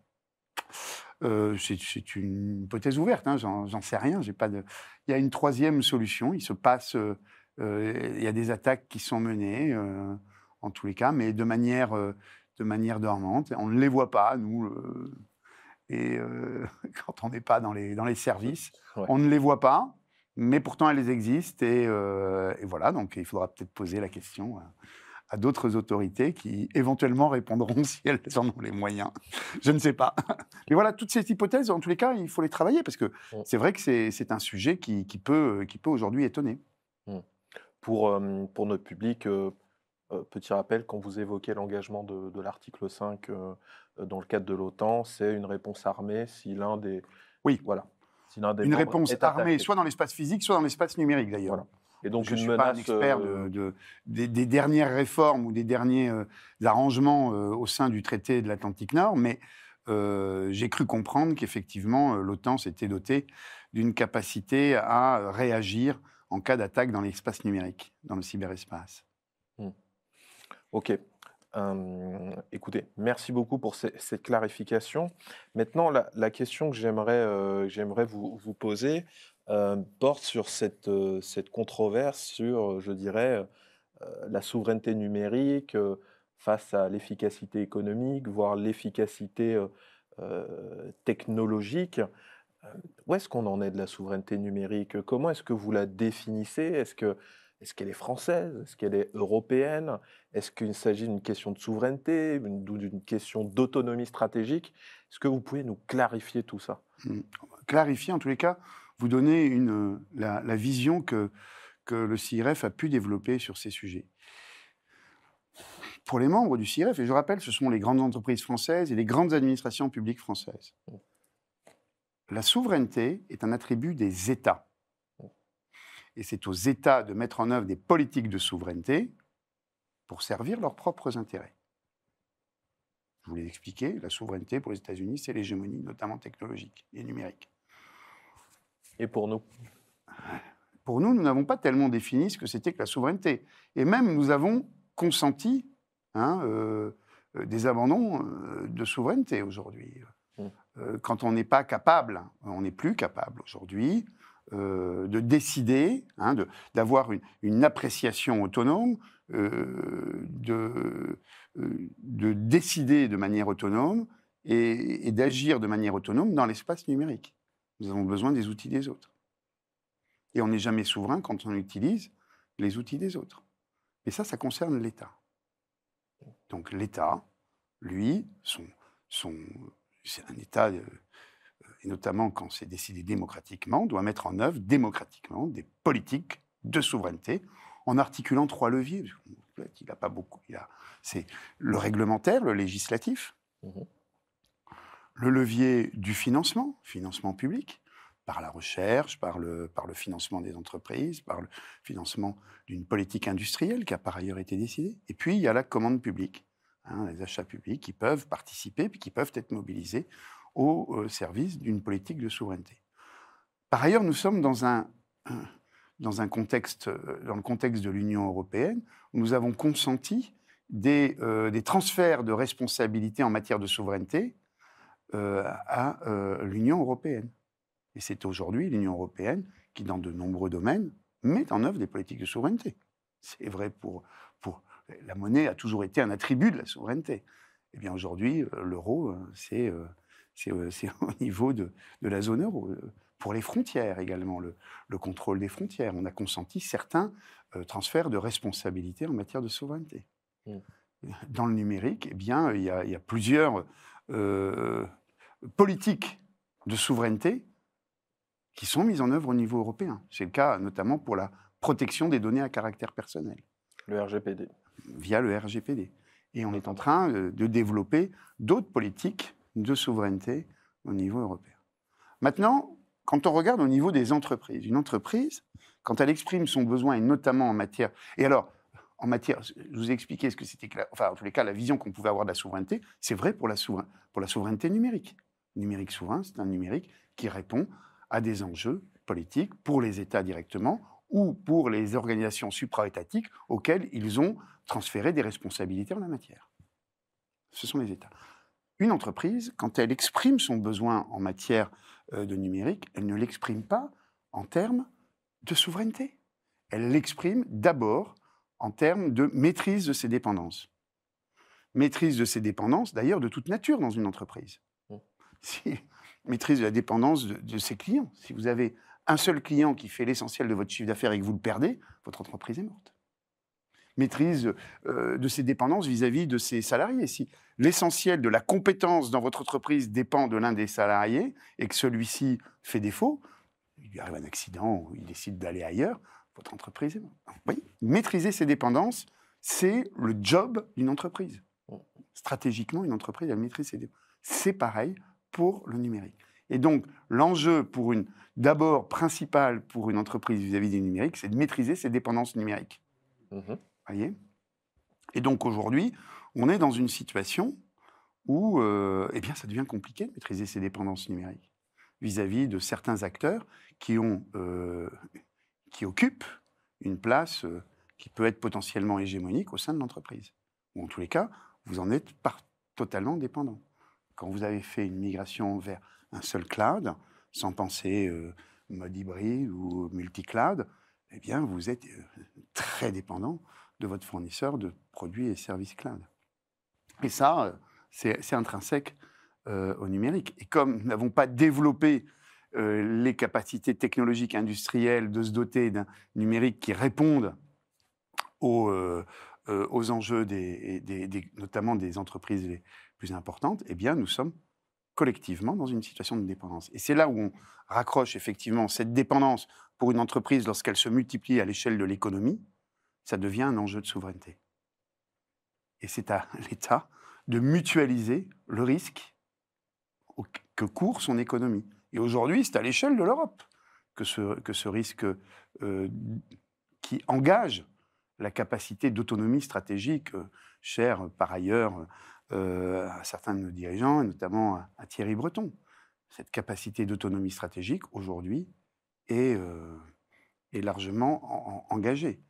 Euh, c'est, c'est une hypothèse ouverte, hein. j'en, j'en sais rien. J'ai pas de... Il y a une troisième solution, il se passe, euh, euh, il y a des attaques qui sont menées, euh, en tous les cas, mais de manière, euh, de manière dormante. On ne les voit pas, nous... Euh... Et euh, quand on n'est pas dans les, dans les services, ouais. On ne les voit pas, mais pourtant elles existent. Et, euh, et voilà, donc il faudra peut-être poser la question à, à d'autres autorités qui éventuellement répondront si elles en ont les moyens. Je ne sais pas. Mais voilà, toutes ces hypothèses, en tous les cas, il faut les travailler parce que mmh. c'est vrai que c'est, c'est un sujet qui, qui, peut, qui peut aujourd'hui étonner. Mmh. Pour, euh, pour notre public, euh, petit rappel, quand vous évoquez l'engagement de, de l'article cinq... Euh, dans le cadre de l'OTAN, c'est une réponse armée si l'un des... Oui, voilà. Si l'un des une réponse armée, soit dans l'espace physique, soit dans l'espace numérique d'ailleurs. Voilà. Et donc, je ne suis menace... pas un expert de, de, des, des dernières réformes ou des derniers euh, arrangements euh, au sein du traité de l'Atlantique Nord, mais euh, j'ai cru comprendre qu'effectivement, l'OTAN s'était dotée d'une capacité à réagir en cas d'attaque dans l'espace numérique, dans le cyberespace. Hmm. OK. Euh, écoutez, merci beaucoup pour ces, cette clarification. Maintenant, la, la question que j'aimerais, euh, que j'aimerais vous, vous poser euh, porte sur cette, euh, cette controverse sur, je dirais, euh, la souveraineté numérique euh, face à l'efficacité économique, voire l'efficacité euh, euh, technologique. Où est-ce qu'on en est de la souveraineté numérique? Comment est-ce que vous la définissez? Est-ce que Est-ce qu'elle est française? Est-ce qu'elle est européenne? Est-ce qu'il s'agit d'une question de souveraineté, d'une question d'autonomie stratégique? Est-ce que vous pouvez nous clarifier tout ça? Mmh. Clarifier, en tous les cas, vous donner une, la, la vision que, que le C I G R E F a pu développer sur ces sujets. Pour les membres du C I G R E F, et je rappelle, ce sont les grandes entreprises françaises et les grandes administrations publiques françaises. Mmh. La souveraineté est un attribut des États. Et c'est aux États de mettre en œuvre des politiques de souveraineté pour servir leurs propres intérêts. Je vous l'ai expliqué, la souveraineté pour les États-Unis, c'est l'hégémonie, notamment technologique et numérique. Et pour nous? Pour nous, nous n'avons pas tellement défini ce que c'était que la souveraineté. Et même, nous avons consenti hein, euh, des abandons euh, de souveraineté aujourd'hui. Mmh. Euh, quand on n'est pas capable, on n'est plus capable aujourd'hui, Euh, de décider, hein, de, d'avoir une, une appréciation autonome, euh, de, euh, de décider de manière autonome et, et d'agir de manière autonome dans l'espace numérique. Nous avons besoin des outils des autres. Et on n'est jamais souverain quand on utilise les outils des autres. Et ça, ça concerne l'État. Donc l'État, lui, son, son, c'est un État... Euh, et notamment quand c'est décidé démocratiquement, doit mettre en œuvre démocratiquement des politiques de souveraineté en articulant trois leviers. Il n'a pas beaucoup. Il a, c'est le réglementaire, le législatif, mmh. le levier du financement, financement public, par la recherche, par le, par le financement des entreprises, par le financement d'une politique industrielle qui a par ailleurs été décidée. Et puis, il y a la commande publique, hein, les achats publics qui peuvent participer puis qui peuvent être mobilisés au service d'une politique de souveraineté. Par ailleurs, nous sommes dans un, dans un contexte, dans le contexte de l'Union européenne, où nous avons consenti des, euh, des transferts de responsabilités en matière de souveraineté euh, à euh, l'Union européenne. Et c'est aujourd'hui l'Union européenne qui, dans de nombreux domaines, met en œuvre des politiques de souveraineté. C'est vrai pour, pour la monnaie a toujours été un attribut de la souveraineté. Eh bien aujourd'hui, l'euro, c'est euh, C'est, c'est au niveau de, de la zone euro. Pour les frontières également, le, le contrôle des frontières. On a consenti certains euh, transferts de responsabilités en matière de souveraineté. Mmh. Dans le numérique, eh bien, il y a, il y a plusieurs euh, politiques de souveraineté qui sont mises en œuvre au niveau européen. C'est le cas notamment pour la protection des données à caractère personnel. Le R G P D. Via le R G P D. Et on est en train de, de développer d'autres politiques de souveraineté au niveau européen. Maintenant, quand on regarde au niveau des entreprises, une entreprise, quand elle exprime son besoin, et notamment en matière... Et alors, en matière, je vous ai expliqué ce que c'était... Que la, enfin, en tous les cas, la vision qu'on pouvait avoir de la souveraineté, c'est vrai pour la, souverain, pour la souveraineté numérique. Numérique souverain, c'est un numérique qui répond à des enjeux politiques pour les États directement ou pour les organisations supraétatiques auxquelles ils ont transféré des responsabilités en la matière. Ce sont les États. Une entreprise, quand elle exprime son besoin en matière de numérique, elle ne l'exprime pas en termes de souveraineté. Elle l'exprime d'abord en termes de maîtrise de ses dépendances. Maîtrise de ses dépendances, d'ailleurs, de toute nature dans une entreprise. Si, maîtrise de la dépendance de, de ses clients. Si vous avez un seul client qui fait l'essentiel de votre chiffre d'affaires et que vous le perdez, votre entreprise est morte. Maîtrise euh, de ses dépendances vis-à-vis de ses salariés. Si l'essentiel de la compétence dans votre entreprise dépend de l'un des salariés et que celui-ci fait défaut, il lui arrive un accident ou il décide d'aller ailleurs, votre entreprise est morte. Oui, maîtriser ses dépendances, c'est le job d'une entreprise. Stratégiquement, une entreprise, elle maîtrise ses dépendances. C'est pareil pour le numérique. Et donc, l'enjeu pour une, d'abord principal pour une entreprise vis-à-vis du numérique, c'est de maîtriser ses dépendances numériques. Mmh. Voyez. Et donc aujourd'hui, on est dans une situation où euh, eh bien, ça devient compliqué de maîtriser ces dépendances numériques vis-à-vis de certains acteurs qui, ont, euh, qui occupent une place euh, qui peut être potentiellement hégémonique au sein de l'entreprise. Ou en tous les cas, vous en êtes par- totalement dépendant. Quand vous avez fait une migration vers un seul cloud, sans penser euh, mode hybride ou multi-cloud, eh bien, vous êtes euh, très dépendant de votre fournisseur de produits et services cloud. Et ça, c'est intrinsèque euh, au numérique. Et comme nous n'avons pas développé euh, les capacités technologiques industrielles de se doter d'un numérique qui réponde aux, euh, aux enjeux, des, des, des, notamment des entreprises les plus importantes, eh bien, nous sommes collectivement dans une situation de dépendance. Et c'est là où on raccroche effectivement cette dépendance pour une entreprise lorsqu'elle se multiplie à l'échelle de l'économie, ça devient un enjeu de souveraineté. Et c'est à l'État de mutualiser le risque que court son économie. Et aujourd'hui, c'est à l'échelle de l'Europe que ce, que ce risque euh, qui engage la capacité d'autonomie stratégique, euh, chère par ailleurs euh, à certains de nos dirigeants, et notamment à, à Thierry Breton. Cette capacité d'autonomie stratégique, aujourd'hui, est, euh, est largement en, en, engagée.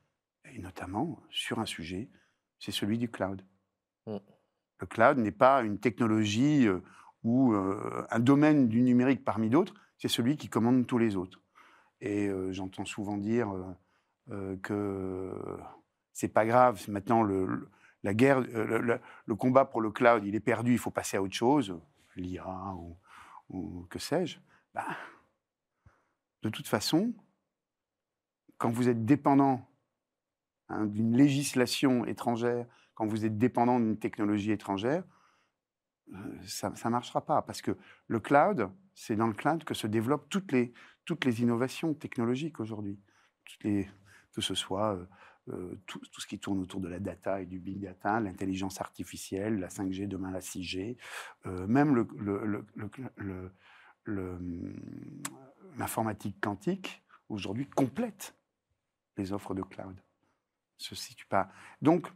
Et notamment sur un sujet, c'est celui du cloud. Mmh. Le cloud n'est pas une technologie euh, ou euh, un domaine du numérique parmi d'autres, c'est celui qui commande tous les autres. Et euh, j'entends souvent dire euh, euh, que c'est pas grave, maintenant le, le, la guerre, euh, le, le combat pour le cloud, il est perdu, il faut passer à autre chose, l'I A ou, ou que sais-je. Bah, de toute façon, quand vous êtes dépendant hein, d'une législation étrangère, quand vous êtes dépendant d'une technologie étrangère, euh, ça ne marchera pas. Parce que le cloud, c'est dans le cloud que se développent toutes les, toutes les innovations technologiques aujourd'hui. Que ce soit euh, tout, tout ce qui tourne autour de la data et du big data, l'intelligence artificielle, la cinq G, demain la six G, euh, même le, le, le, le, le, le, l'informatique quantique, aujourd'hui, complète les offres de cloud. Se situe pas. Donc,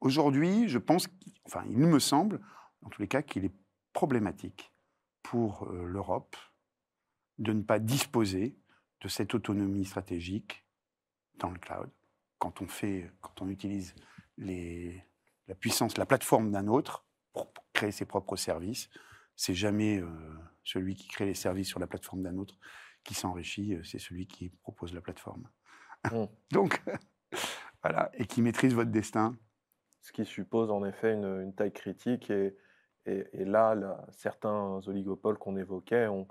aujourd'hui, je pense, enfin, il me semble, en tous les cas, qu'il est problématique pour euh, l'Europe de ne pas disposer de cette autonomie stratégique dans le cloud. Quand on fait, quand on utilise les, la puissance, la plateforme d'un autre pour, pour créer ses propres services, c'est jamais euh, celui qui crée les services sur la plateforme d'un autre qui s'enrichit, c'est celui qui propose la plateforme. Mmh. Donc, voilà, et qui maîtrise votre destin. Ce qui suppose en effet une, une taille critique. Et, et, et là, là, certains oligopoles qu'on évoquait ont,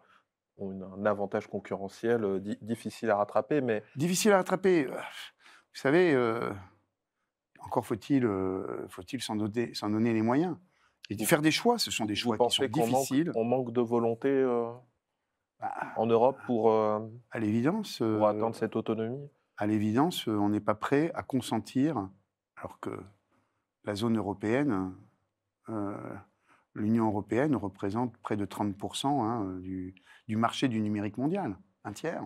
ont un avantage concurrentiel di, difficile à rattraper. Mais... Difficile à rattraper. Vous savez, euh, encore faut-il euh, faut-il s'en donner, s'en donner les moyens. Et de faire des choix, ce sont des choix qui sont difficiles. On manque, on manque de volonté euh, bah, en Europe pour, euh, à l'évidence, euh, pour atteindre cette autonomie. À l'évidence, on n'est pas prêt à consentir, alors que la zone européenne, euh, l'Union européenne représente près de trente pour cent hein, du, du marché du numérique mondial, un tiers.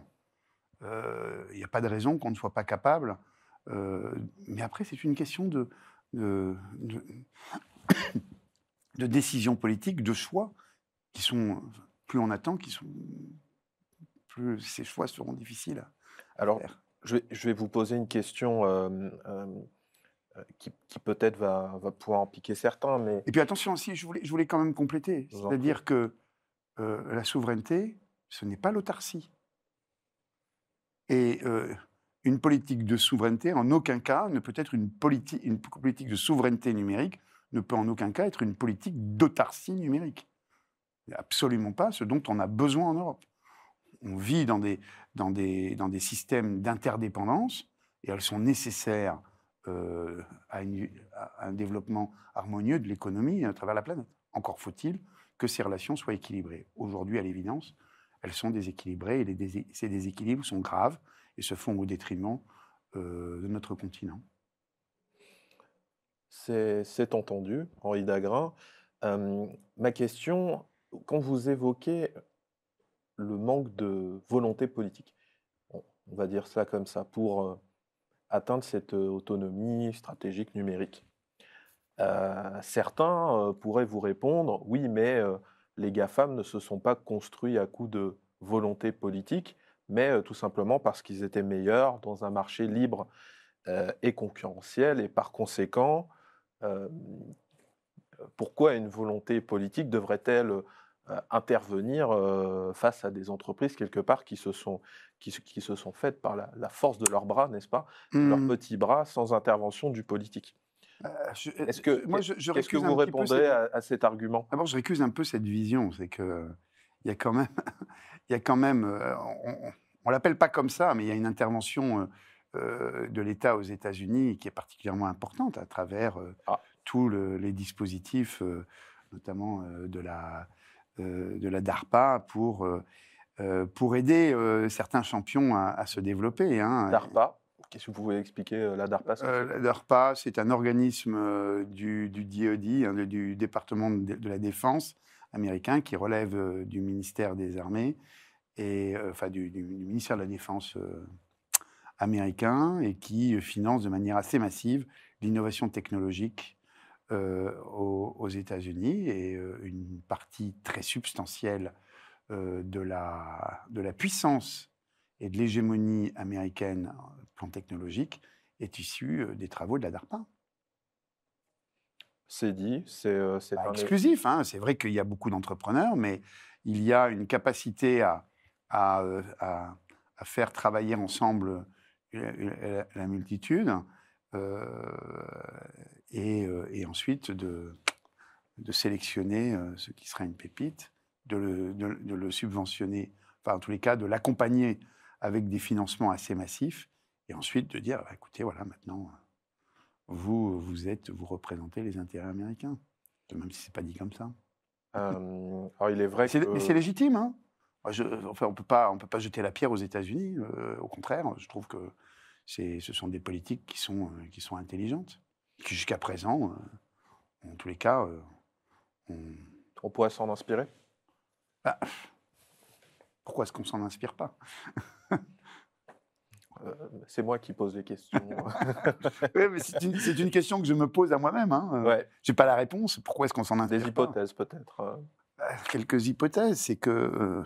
Il euh, n'y a pas de raison qu'on ne soit pas capable. Euh, mais après, c'est une question de, de, de, de décision politique, de choix, qui sont, plus on attend, qui sont, plus ces choix seront difficiles à alors, faire. Je vais, je vais vous poser une question... Euh, euh, qui, qui peut-être va, va pouvoir en piquer certains, mais... Et puis attention aussi, je voulais, je voulais quand même compléter, c'est-à-dire que euh, la souveraineté, ce n'est pas l'autarcie. Et euh, une politique de souveraineté, en aucun cas, ne peut être une, politi- une politique de souveraineté numérique, ne peut en aucun cas être une politique d'autarcie numérique. Absolument pas ce dont on a besoin en Europe. On vit dans des, dans des, dans des systèmes d'interdépendance, et elles sont nécessaires... Euh, à, une, à un développement harmonieux de l'économie à travers la planète. Encore faut-il que ces relations soient équilibrées. Aujourd'hui, à l'évidence, elles sont déséquilibrées et les dés- ces déséquilibres sont graves et se font au détriment euh, de notre continent. C'est, c'est entendu, Henri d'Agrain. Euh, ma question, quand vous évoquez le manque de volonté politique, on va dire ça comme ça, pour... Euh, atteindre cette autonomie stratégique numérique. Euh, certains euh, pourraient vous répondre « Oui, mais euh, les GAFAM ne se sont pas construits à coup de volonté politique, mais euh, tout simplement parce qu'ils étaient meilleurs dans un marché libre euh, et concurrentiel. Et par conséquent, euh, pourquoi une volonté politique devrait-elle euh, intervenir euh, face à des entreprises, quelque part, qui se sont... Qui, qui se sont faites par la, la force de leurs bras, n'est-ce pas, mmh. leurs petits bras, sans intervention du politique. Euh, Est-ce que, qu'est-ce que vous répondrez cette... à, à cet argument? D'abord, je récuse un peu cette vision, c'est que il y a quand même, il y a quand même, on, on l'appelle pas comme ça, mais il y a une intervention euh, de l'État aux États-Unis qui est particulièrement importante à travers euh, ah. tous le, les dispositifs, euh, notamment euh, de la euh, de la DARPA pour euh, pour aider euh, certains champions à, à se développer. Hein. DARPA. Qu'est-ce que vous pouvez expliquer euh, la DARPA ce euh, La DARPA, c'est un organisme euh, du, du D O D, hein, de, du département de, de la Défense américain, qui relève euh, du ministère des Armées, et, euh, enfin du, du, du ministère de la Défense euh, américain, et qui finance de manière assez massive l'innovation technologique euh, aux, aux États-Unis, et euh, une partie très substantielle euh, de, la, de la puissance et de l'hégémonie américaine plan technologique est issu des travaux de la DARPA. C'est dit, c'est... Euh, bah, exclusif, hein. C'est vrai qu'il y a beaucoup d'entrepreneurs, mais il y a une capacité à, à, à, à faire travailler ensemble la, la, la multitude euh, et, et ensuite de, de sélectionner ce qui sera une pépite, de le, de, de le subventionner, enfin en tous les cas de l'accompagner avec des financements assez massifs. Et ensuite, de dire, bah, écoutez, voilà, maintenant, vous, vous, êtes, vous représentez les intérêts américains. Même si ce n'est pas dit comme ça. Euh, alors, il est vrai que... Mais c'est légitime, hein. Je, enfin, on ne peut pas jeter la pierre aux États-Unis. Euh, au contraire, je trouve que ce sont des politiques qui sont, euh, qui sont intelligentes. Qui, jusqu'à présent, euh, en tous les cas... Euh, on... on pourrait s'en inspirer. Bah, pourquoi est-ce qu'on ne s'en inspire pas? Euh, c'est moi qui pose les questions. Oui, mais c'est une, c'est une question que je me pose à moi-même. Hein. Ouais. Je n'ai pas la réponse. Pourquoi est-ce qu'on s'en inspire? Des hypothèses, peut-être. Bah, quelques hypothèses. C'est qu'on euh,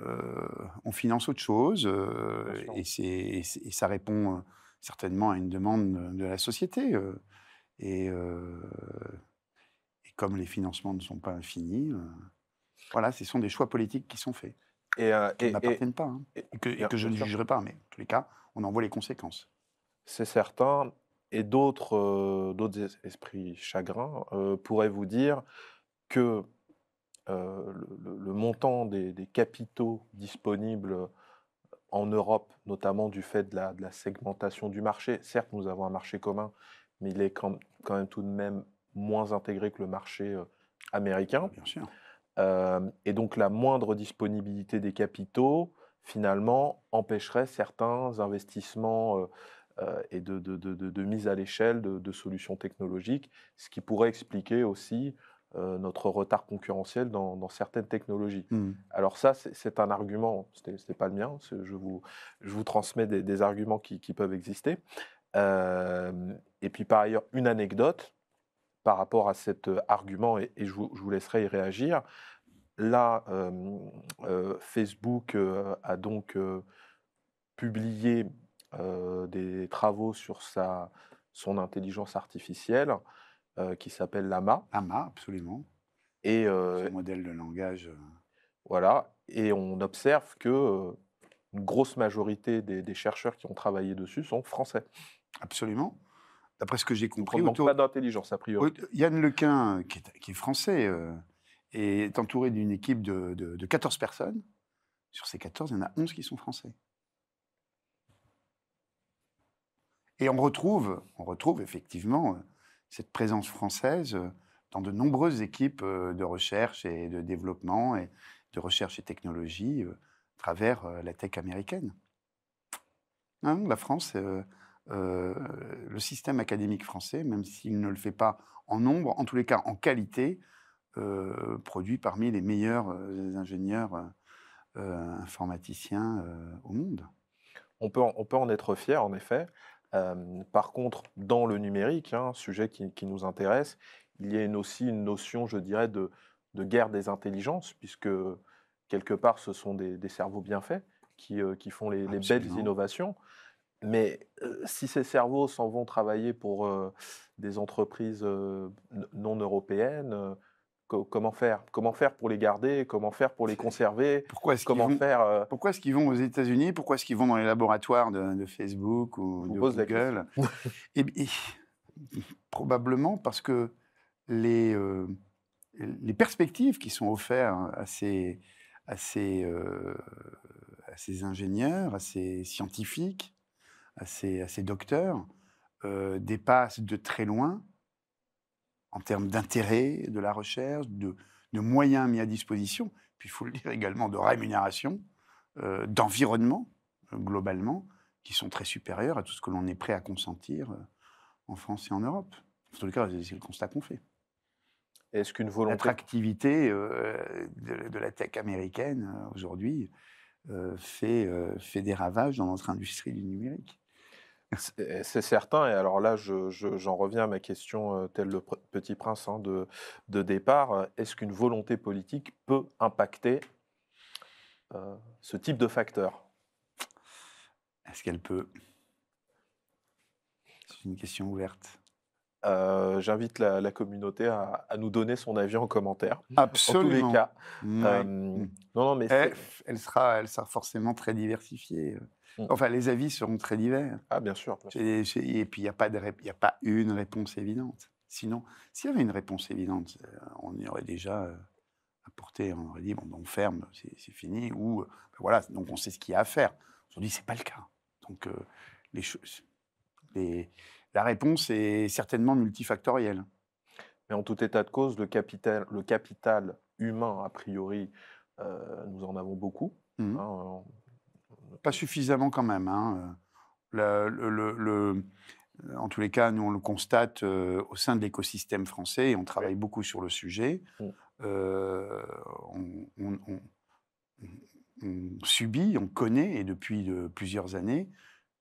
euh, finance autre chose euh, et, c'est, et, c'est, et ça répond euh, certainement à une demande de la société. Euh, et, euh, et comme les financements ne sont pas infinis, euh, voilà, ce sont des choix politiques qui sont faits. Et, euh, qui n'appartiennent pas, hein, et, et, que, et que je ne jugerai pas, mais en tous les cas, on en voit les conséquences. C'est certain, et d'autres euh, d'autres esprits chagrins euh, pourraient vous dire que euh, le, le montant des, des capitaux disponibles en Europe, notamment du fait de la, de la segmentation du marché, certes, nous avons un marché commun, mais il est quand, quand même tout de même moins intégré que le marché euh, américain. Bien sûr. Euh, et donc, la moindre disponibilité des capitaux, finalement, empêcherait certains investissements euh, euh, et de, de, de, de, de mise à l'échelle de, de solutions technologiques, ce qui pourrait expliquer aussi euh, notre retard concurrentiel dans, dans certaines technologies. Mmh. Alors ça, c'est un argument, ce n'est pas le mien, je vous, je vous transmets des, des arguments qui, qui peuvent exister. Euh, et puis, par ailleurs, une anecdote par rapport à cet argument, et, et je, vous, je vous laisserai y réagir. Là, euh, euh, Facebook euh, a donc euh, publié euh, des travaux sur sa, son intelligence artificielle, euh, qui s'appelle Lama. Lama, absolument. Et euh, ce modèle de langage. Voilà, et on observe que euh, une grosse majorité des, des chercheurs qui ont travaillé dessus sont français. Absolument. D'après ce que j'ai compris, donc, on manque pas d'intelligence, a priori. Yann LeCun, qui est, qui est français, euh, est entouré d'une équipe de, de, de quatorze personnes. Sur ces quatorze, il y en a onze qui sont français. Et on retrouve, on retrouve effectivement cette présence française dans de nombreuses équipes de recherche et de développement, et de recherche et technologie, à travers la tech américaine. Non, la France... Euh, Euh, le système académique français, même s'il ne le fait pas en nombre, en tous les cas en qualité, euh, produit parmi les meilleurs euh, ingénieurs euh, informaticiens euh, au monde. On peut, en, on peut en être fier, en effet. Euh, par contre, dans le numérique, hein, sujet qui, qui nous intéresse, il y a une, aussi une notion, je dirais, de, de guerre des intelligences, puisque quelque part, ce sont des, des cerveaux bien faits qui, euh, qui font les, les belles innovations. Mais euh, si ces cerveaux s'en vont travailler pour euh, des entreprises euh, non européennes, euh, co comment faire? Comment faire pour les garder? Comment faire pour les conserver? Pourquoi est-ce qu'ils vont, euh... est qu vont aux États-Unis? Pourquoi est-ce qu'ils vont dans les laboratoires de, de Facebook ou de Google? Et, et, probablement parce que les, euh, les perspectives qui sont offertes à ces, à ces, euh, à ces ingénieurs, à ces scientifiques, à ces, à ces docteurs, euh, dépassent de très loin en termes d'intérêt, de la recherche, de, de moyens mis à disposition, puis il faut le dire également de rémunération, euh, d'environnement, euh, globalement, qui sont très supérieurs à tout ce que l'on est prêt à consentir euh, en France et en Europe. En tout cas, c'est le constat qu'on fait. Est-ce qu'une volonté... L'attractivité euh, de, de la tech américaine, euh, aujourd'hui, euh, fait, euh, fait des ravages dans notre industrie du numérique. C'est certain, et alors là, je, je, j'en reviens à ma question, euh, tel le petit prince hein, de, de départ. Est-ce qu'une volonté politique peut impacter euh, ce type de facteur ? Est-ce qu'elle peut ? C'est une question ouverte. Euh, j'invite la, la communauté à, à nous donner son avis en commentaire. Absolument. En tous les cas. Mmh. Euh, mmh. Non, non, mais elle, elle, sera, elle sera forcément très diversifiée. Enfin, les avis seront très divers. Ah, bien sûr. Bien sûr. Et, et puis, il n'y a, a pas une réponse évidente. Sinon, s'il y avait une réponse évidente, on y aurait déjà apporté, on aurait dit, bon, on ferme, c'est, c'est fini, ou ben voilà, donc on sait ce qu'il y a à faire. Aujourd'hui, ce n'est pas le cas. Donc, euh, les choses, les, la réponse est certainement multifactorielle. Mais en tout état de cause, le capital, le capital humain, a priori, euh, nous en avons beaucoup. Mmh. Hein, on... Pas suffisamment quand même. Hein. Le, le, le, le, en tous les cas, nous, on le constate euh, au sein de l'écosystème français, et on travaille oui. beaucoup sur le sujet. Oui. Euh, on, on, on, on subit, on connaît, et depuis de, plusieurs années,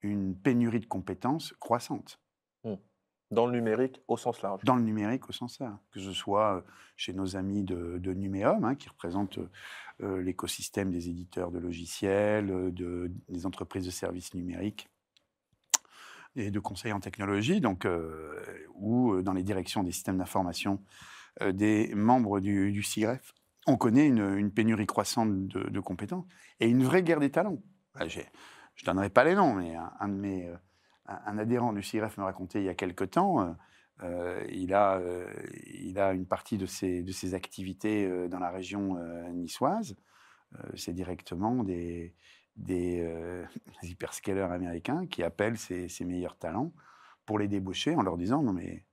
une pénurie de compétences croissante. Oui. Dans le numérique au sens large. Dans le numérique au sens large. Que ce soit chez nos amis de, de Numéum, hein, qui représentent euh, l'écosystème des éditeurs de logiciels, de, des entreprises de services numériques et de conseils en technologie, donc, euh, ou dans les directions des systèmes d'information euh, des membres du, du CIGREF. On connaît une, une pénurie croissante de, de compétences et une vraie guerre des talents. Là, j'ai, je ne donnerai pas les noms, mais un, un de mes... Euh, un adhérent du CIGREF me racontait il y a quelque temps, euh, il, a, euh, il a une partie de ses, de ses activités euh, dans la région euh, niçoise, euh, c'est directement des, des euh, hyperscalers américains qui appellent ses, ses meilleurs talents pour les débaucher en leur disant « Non mais,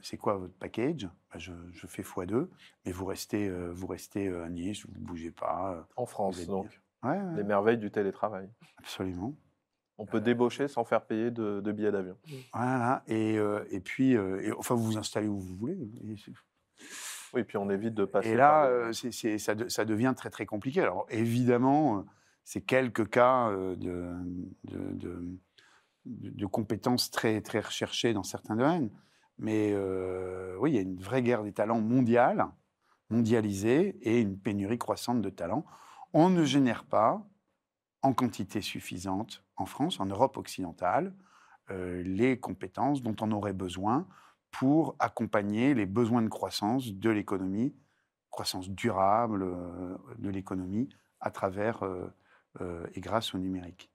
c'est quoi votre package ? » Ben, je, je fais fois deux, mais vous restez, euh, vous restez euh, à Nice, vous ne bougez pas. » En France, donc, ouais, ouais. Les merveilles du télétravail. Absolument. On peut débaucher sans faire payer de, de billets d'avion. Voilà, et, euh, et puis, euh, et, enfin, vous vous installez où vous voulez. Oui, et puis on évite de passer. Et là, par... c'est, c'est, ça, de, ça devient très, très compliqué. Alors, évidemment, c'est quelques cas de, de, de, de compétences très, très recherchées dans certains domaines. Mais euh, oui, il y a une vraie guerre des talents mondiale, mondialisée, et une pénurie croissante de talents. On ne génère pas en quantité suffisante en France, en Europe occidentale, euh, les compétences dont on aurait besoin pour accompagner les besoins de croissance de l'économie, croissance durable euh, de l'économie à travers euh, euh, et grâce au numérique.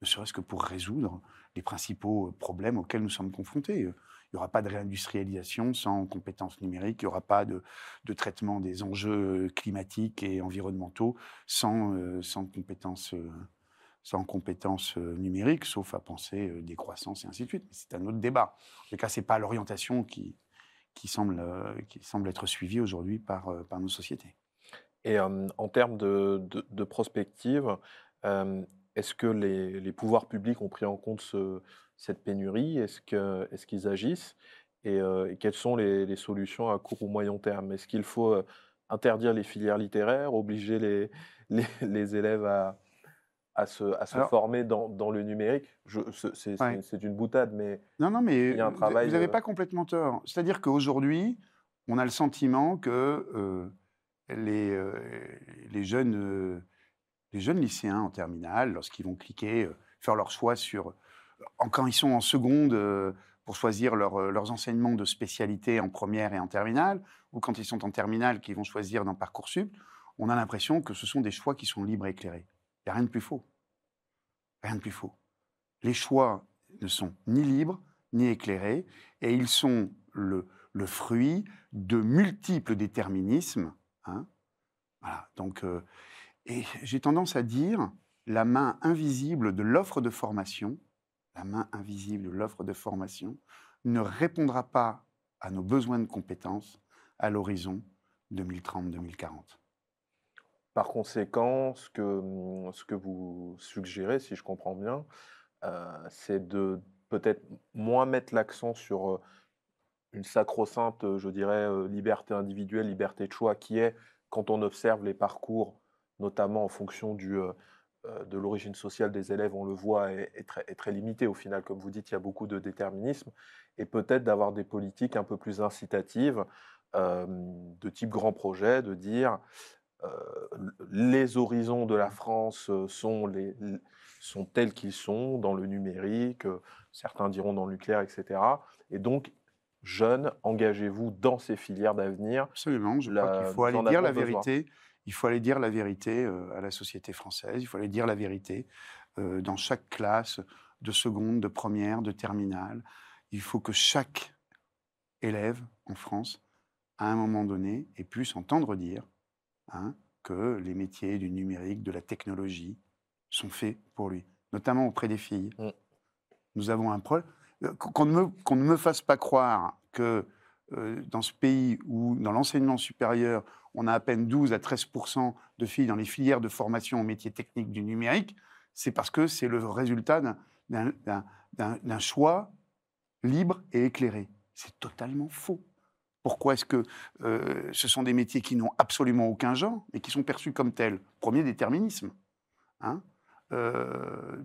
Ne serait-ce que pour résoudre les principaux problèmes auxquels nous sommes confrontés. Il n'y aura pas de réindustrialisation sans compétences numériques, il n'y aura pas de, de traitement des enjeux climatiques et environnementaux sans, euh, sans compétences euh, sans compétences numériques, sauf à penser des croissances et ainsi de suite. Mais c'est un autre débat. En tout cas, ce n'est pas l'orientation qui, qui, semble, qui semble être suivie aujourd'hui par, par nos sociétés. Et euh, en termes de, de, de prospective, euh, est-ce que les, les pouvoirs publics ont pris en compte ce, cette pénurie ? Est-ce que, est-ce qu'ils agissent ? Et, euh, et quelles sont les, les solutions à court ou moyen terme ? Est-ce qu'il faut interdire les filières littéraires, obliger les, les, les élèves à... à se, à se Alors, former dans, dans le numérique. Je, c'est, c'est, ouais. c'est une boutade, mais, non, non, mais il y a un travail... Vous n'avez de... pas complètement tort. C'est-à-dire qu'aujourd'hui, on a le sentiment que euh, les, euh, les, jeunes, euh, les jeunes lycéens en terminale, lorsqu'ils vont cliquer, euh, faire leur choix sur... Quand ils sont en seconde, euh, pour choisir leur, euh, leurs enseignements de spécialité en première et en terminale, ou quand ils sont en terminale, qu'ils vont choisir dans Parcoursup, on a l'impression que ce sont des choix qui sont libres et éclairés. Il n'y a rien de plus faux. Rien de plus faux. Les choix ne sont ni libres, ni éclairés, et ils sont le, le fruit de multiples déterminismes. Hein. Voilà, donc, euh, et j'ai tendance à dire la main invisible de l'offre de formation, la main invisible de l'offre de formation ne répondra pas à nos besoins de compétences à l'horizon deux mille trente deux mille quarante. Par conséquent, ce que, ce que vous suggérez, si je comprends bien, euh, c'est de peut-être moins mettre l'accent sur une sacro-sainte, je dirais, liberté individuelle, liberté de choix, qui est, quand on observe les parcours, notamment en fonction du, euh, de l'origine sociale des élèves, on le voit, est, est, très, est très limité. Au final, comme vous dites, il y a beaucoup de déterminisme, et peut-être d'avoir des politiques un peu plus incitatives, euh, de type grand projet, de dire... Euh, les horizons de la France sont, les, sont tels qu'ils sont dans le numérique, euh, certains diront dans le nucléaire, et cetera. Et donc, jeunes, engagez-vous dans ces filières d'avenir. Absolument, je la, crois qu'il faut aller dire la vérité. Il faut aller dire la vérité euh, à la société française, il faut aller dire la vérité euh, dans chaque classe de seconde, de première, de terminale. Il faut que chaque élève en France, à un moment donné, ait pu s'entendre dire Hein, que les métiers du numérique, de la technologie sont faits pour lui, notamment auprès des filles. Mmh. Nous avons un problème. Qu'on ne me, qu'on ne me fasse pas croire que euh, dans ce pays où, dans l'enseignement supérieur, on a à peine douze à treize pour cent de filles dans les filières de formation aux métiers techniques du numérique, c'est parce que c'est le résultat d'un, d'un, d'un, d'un, d'un choix libre et éclairé. C'est totalement faux. Pourquoi est-ce que euh, ce sont des métiers qui n'ont absolument aucun genre, mais qui sont perçus comme tels? Premier déterminisme. Hein euh,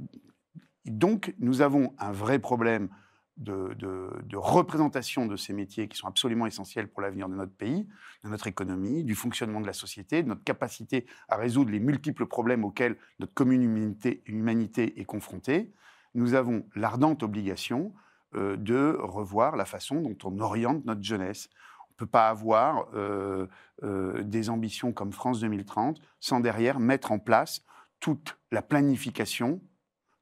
donc, nous avons un vrai problème de, de, de représentation de ces métiers qui sont absolument essentiels pour l'avenir de notre pays, de notre économie, du fonctionnement de la société, de notre capacité à résoudre les multiples problèmes auxquels notre commune humanité, humanité est confrontée. Nous avons l'ardente obligation euh, de revoir la façon dont on oriente notre jeunesse. On ne peut pas avoir euh, euh, des ambitions comme France deux mille trente sans derrière mettre en place toute la planification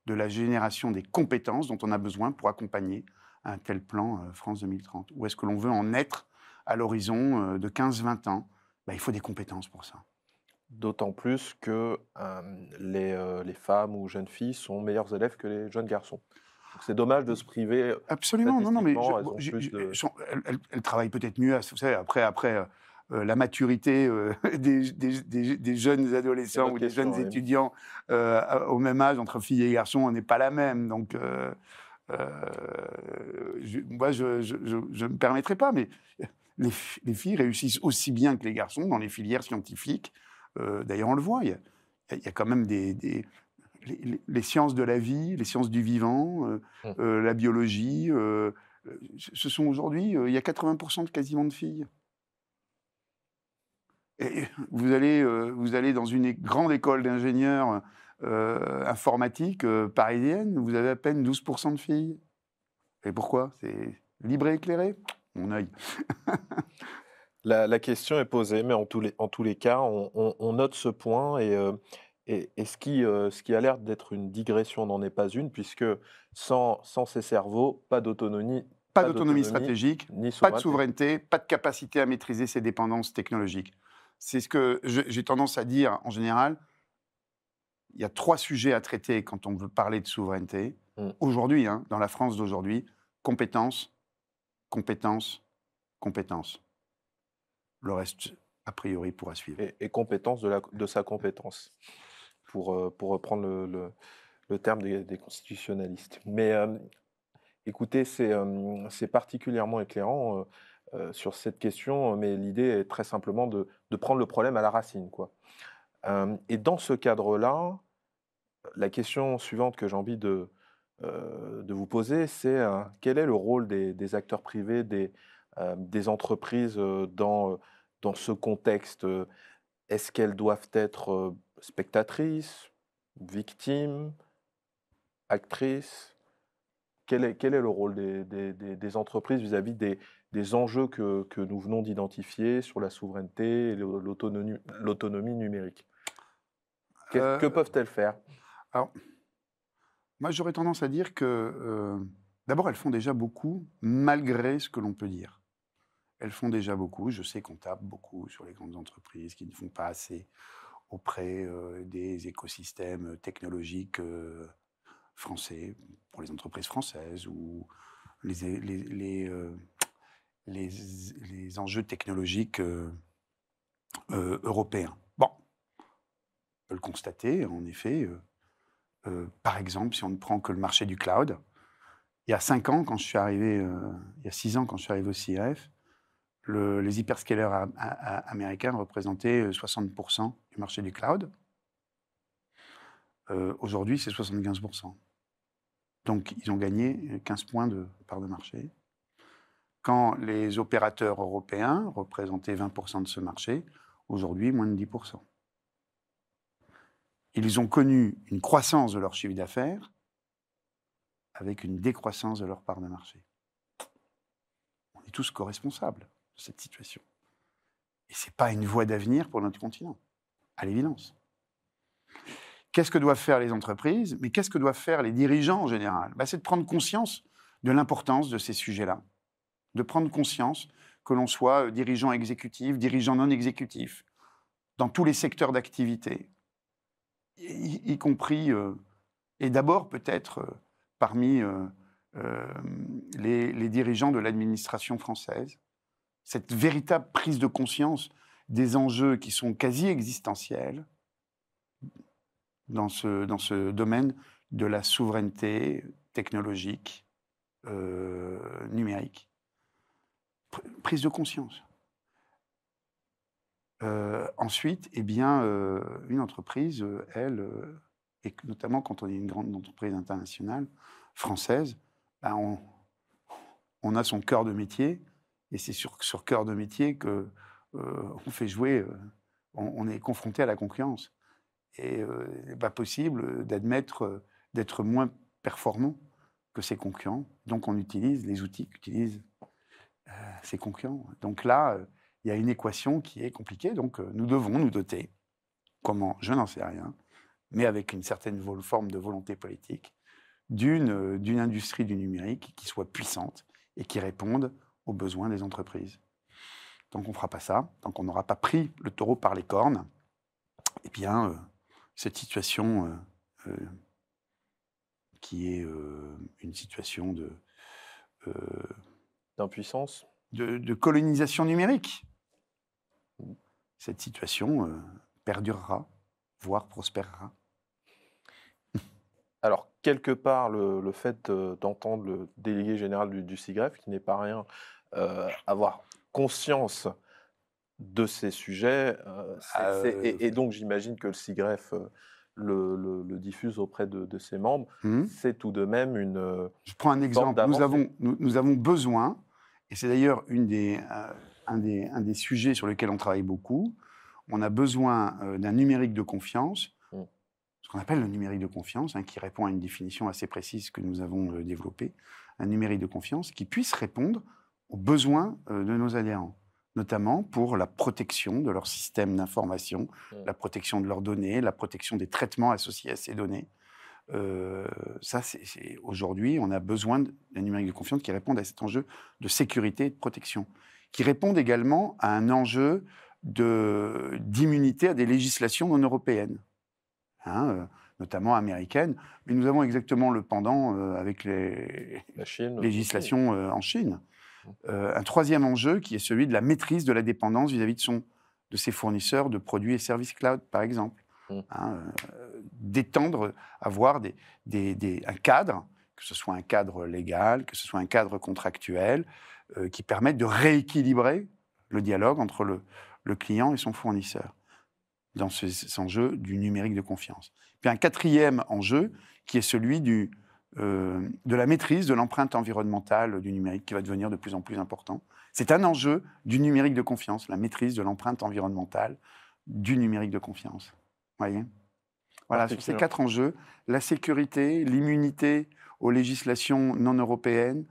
de la génération des compétences dont on a besoin pour accompagner un tel plan euh, France deux mille trente. Où est-ce que l'on veut en être à l'horizon euh, de quinze vingt ans? Ben, il faut des compétences pour ça. D'autant plus que euh, les, euh, les femmes ou jeunes filles sont meilleurs élèves que les jeunes garçons. C'est dommage de se priver. Absolument, non, non, mais je, elles, je, de... elles, elles travaillent peut-être mieux. Vous savez, après, après euh, la maturité euh, des, des, des, des jeunes adolescents ou des jeunes même. étudiants euh, au même âge entre filles et garçons, on n'est pas la même. Donc, euh, euh, je, moi, je ne je, je, je me permettrai pas, mais les, les filles réussissent aussi bien que les garçons dans les filières scientifiques. Euh, D'ailleurs, on le voit, il y, y a quand même des, des Les, les, les sciences de la vie, les sciences du vivant, euh, mmh. euh, la biologie, euh, ce sont aujourd'hui, euh, il y a quatre-vingts pour cent de quasiment de filles. Et vous allez, euh, vous allez dans une grande école d'ingénieurs euh, informatiques euh, parisienne, vous avez à peine douze pour cent de filles. Et pourquoi? C'est libre et éclairé, mon œil. la, la question est posée, mais en tous les, en tous les cas, on, on, on note ce point et... Euh, Et, et ce, qui, euh, ce qui a l'air d'être une digression n'en est pas une, puisque sans, sans ces cerveaux, pas d'autonomie. Pas, pas d'autonomie stratégique, pas de souveraineté, pas de capacité à maîtriser ses dépendances technologiques. C'est ce que j'ai tendance à dire en général. Il y a trois sujets à traiter quand on veut parler de souveraineté. Mmh. Aujourd'hui, hein, dans la France d'aujourd'hui, compétences, compétences, compétences. Le reste, a priori, pourra suivre. Et, et compétences de, la, de sa compétence. Pour, pour reprendre le, le, le terme des, des constitutionnalistes. Mais euh, écoutez, c'est euh, particulièrement éclairant euh, euh, sur cette question, mais l'idée est très simplement de, de prendre le problème à la racine, quoi. Euh, et dans ce cadre-là, la question suivante que j'ai envie de, euh, de vous poser, c'est euh, quel est le rôle des, des acteurs privés, des, euh, des entreprises euh, dans, dans ce contexte? Est-ce qu'elles doivent être... Euh, spectatrice, victime, actrice? Quel est, quel est le rôle des, des, des, des entreprises vis-à-vis des, des enjeux que, que nous venons d'identifier sur la souveraineté et l'autonomie numérique? Qu euh, Que peuvent-elles faire? Alors, moi, j'aurais tendance à dire que, euh, D'abord, elles font déjà beaucoup, malgré ce que l'on peut dire. Elles font déjà beaucoup. Je sais qu'on tape beaucoup sur les grandes entreprises qui ne font pas assez auprès euh, des écosystèmes technologiques euh, français, pour les entreprises françaises, ou les, les, les, euh, les, les enjeux technologiques euh, euh, européens. Bon, on peut le constater, en effet. Euh, euh, par exemple, si on ne prend que le marché du cloud, il y a cinq ans, quand je suis arrivé, euh, il y a six ans, quand je suis arrivé au C I G R E F, le, les hyperscalers a, a, a américains représentaient soixante pour cent du marché du cloud. Euh, Aujourd'hui, c'est soixante-quinze pour cent. Donc, ils ont gagné quinze points de part de marché. Quand les opérateurs européens représentaient vingt pour cent de ce marché, aujourd'hui, moins de dix pour cent. Ils ont connu une croissance de leur chiffre d'affaires avec une décroissance de leur part de marché. On est tous co-responsables de cette situation. Et ce n'est pas une voie d'avenir pour notre continent, à l'évidence. Qu'est-ce que doivent faire les entreprises? Mais qu'est-ce que doivent faire les dirigeants en général? Bah, c'est de prendre conscience de l'importance de ces sujets-là, de prendre conscience que l'on soit dirigeant exécutif, dirigeant non exécutif, dans tous les secteurs d'activité, y, y compris, euh, et d'abord peut-être euh, parmi euh, euh, les, les dirigeants de l'administration française, cette véritable prise de conscience des enjeux qui sont quasi existentiels, Dans ce, dans ce domaine de la souveraineté technologique, euh, numérique. Pr- prise de conscience. Euh, ensuite, eh bien, euh, une entreprise, euh, elle, euh, et notamment quand on est une grande entreprise internationale, française, ben on, on a son cœur de métier, et c'est sur ce cœur de métier qu'on euh, fait jouer, euh, on, on est confronté à la concurrence. Et euh, il n'est pas possible d'admettre euh, d'être moins performant que ses concurrents. Donc, on utilise les outils qu'utilisent euh, ses concurrents. Donc là, euh, il y a une équation qui est compliquée. Donc, euh, nous devons nous doter. Comment? Je n'en sais rien. Mais avec une certaine forme de volonté politique, d'une euh, d'une industrie du numérique qui soit puissante et qui réponde aux besoins des entreprises. Tant qu'on ne fera pas ça, tant qu'on n'aura pas pris le taureau par les cornes, eh bien... Euh, cette situation euh, euh, qui est euh, une situation de... Euh, d'impuissance de, de colonisation numérique. Cette situation euh, perdurera, voire prospérera. Alors, quelque part, le, le fait d'entendre le délégué général du, du C I G R E F, qui n'est pas rien, euh, avoir conscience de ces sujets, euh, euh, et, et donc j'imagine que le C I G R E F euh, le, le, le diffuse auprès de, de ses membres, mmh. C'est tout de même une... Je prends un exemple, nous avons, nous, nous avons besoin, et c'est d'ailleurs une des, euh, un, des, un des sujets sur lesquels on travaille beaucoup, on a besoin euh, d'un numérique de confiance, mmh. Ce qu'on appelle le numérique de confiance, hein, qui répond à une définition assez précise que nous avons euh, développée, un numérique de confiance qui puisse répondre aux besoins euh, de nos adhérents, notamment pour la protection de leur système d'information, mmh. La protection de leurs données, la protection des traitements associés à ces données. Euh, ça, c'est, c'est, aujourd'hui, on a besoin d'un numérique de confiance qui réponde à cet enjeu de sécurité et de protection, qui réponde également à un enjeu de, d'immunité à des législations non européennes, hein, euh, notamment américaines. Mais nous avons exactement le pendant euh, avec les La Chine, législations euh, en Chine. Euh, un troisième enjeu qui est celui de la maîtrise de la dépendance vis-à-vis de, son, de ses fournisseurs de produits et services cloud, par exemple. Mmh. Hein, euh, d'étendre, avoir des, des, des, un cadre, que ce soit un cadre légal, que ce soit un cadre contractuel, euh, qui permette de rééquilibrer le dialogue entre le, le client et son fournisseur dans ce, cet enjeu du numérique de confiance. Puis un quatrième enjeu qui est celui du... Euh, de la maîtrise de l'empreinte environnementale du numérique qui va devenir de plus en plus important. C'est un enjeu du numérique de confiance, la maîtrise de l'empreinte environnementale du numérique de confiance. Voyez ? Voilà, sur ces quatre enjeux, la sécurité, l'immunité aux législations non européennes,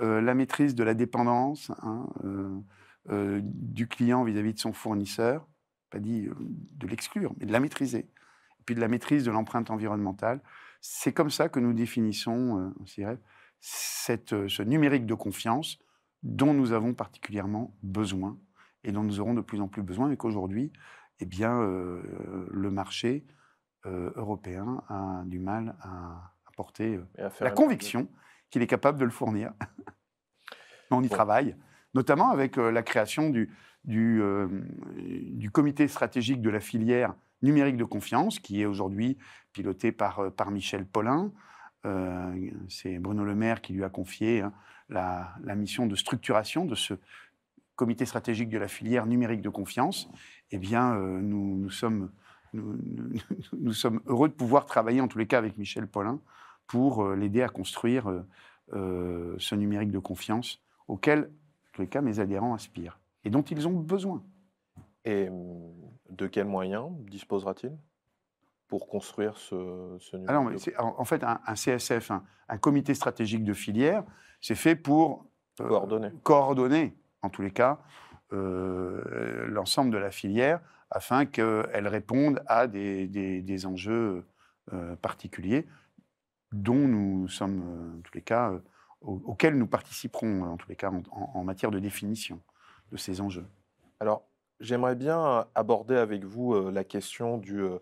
euh, la maîtrise de la dépendance hein, euh, euh, du client vis-à-vis de son fournisseur, pas dit euh, de l'exclure, mais de la maîtriser, et puis de la maîtrise de l'empreinte environnementale. C'est comme ça que nous définissons euh, cette, ce numérique de confiance dont nous avons particulièrement besoin et dont nous aurons de plus en plus besoin, et qu'aujourd'hui, eh bien, euh, le marché euh, européen a du mal à porter euh, la conviction qu'il est capable de le fournir. On y bon. travaille, notamment avec euh, la création du, du, euh, du comité stratégique de la filière numérique de confiance, qui est aujourd'hui piloté par, par Michel Paulin. Euh, c'est Bruno Le Maire qui lui a confié hein, la, la mission de structuration de ce comité stratégique de la filière numérique de confiance. Eh bien, euh, nous, nous, sommes, nous, nous, nous sommes heureux de pouvoir travailler, en tous les cas, avec Michel Paulin pour euh, l'aider à construire euh, euh, ce numérique de confiance auquel, en tous les cas, mes adhérents aspirent et dont ils ont besoin. Et de quels moyens disposera-t-il pour construire ce, ce numéro? Alors, de... En fait, un, un C S F, un, un comité stratégique de filière, c'est fait pour euh, coordonner. coordonner, en tous les cas, euh, l'ensemble de la filière afin qu'elle réponde à des, des, des enjeux euh, particuliers dont nous sommes, en tous les cas, euh, aux, auxquels nous participerons, en tous les cas, en, en matière de définition de ces enjeux. Alors, j'aimerais bien aborder avec vous euh, la question du euh,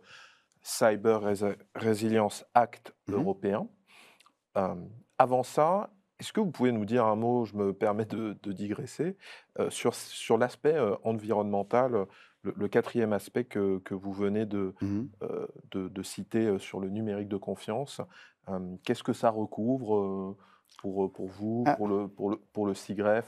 Cyber Res- Resilience Act mmh. européen. Euh, avant ça, est-ce que vous pouvez nous dire un mot, je me permets de, de digresser, euh, sur, sur l'aspect euh, environnemental, le, le quatrième aspect que, que vous venez de, mmh. euh, de, de citer sur le numérique de confiance. Euh, qu'est-ce que ça recouvre euh, pour, pour vous, ah. pour, le, pour, le, pour le C I G R E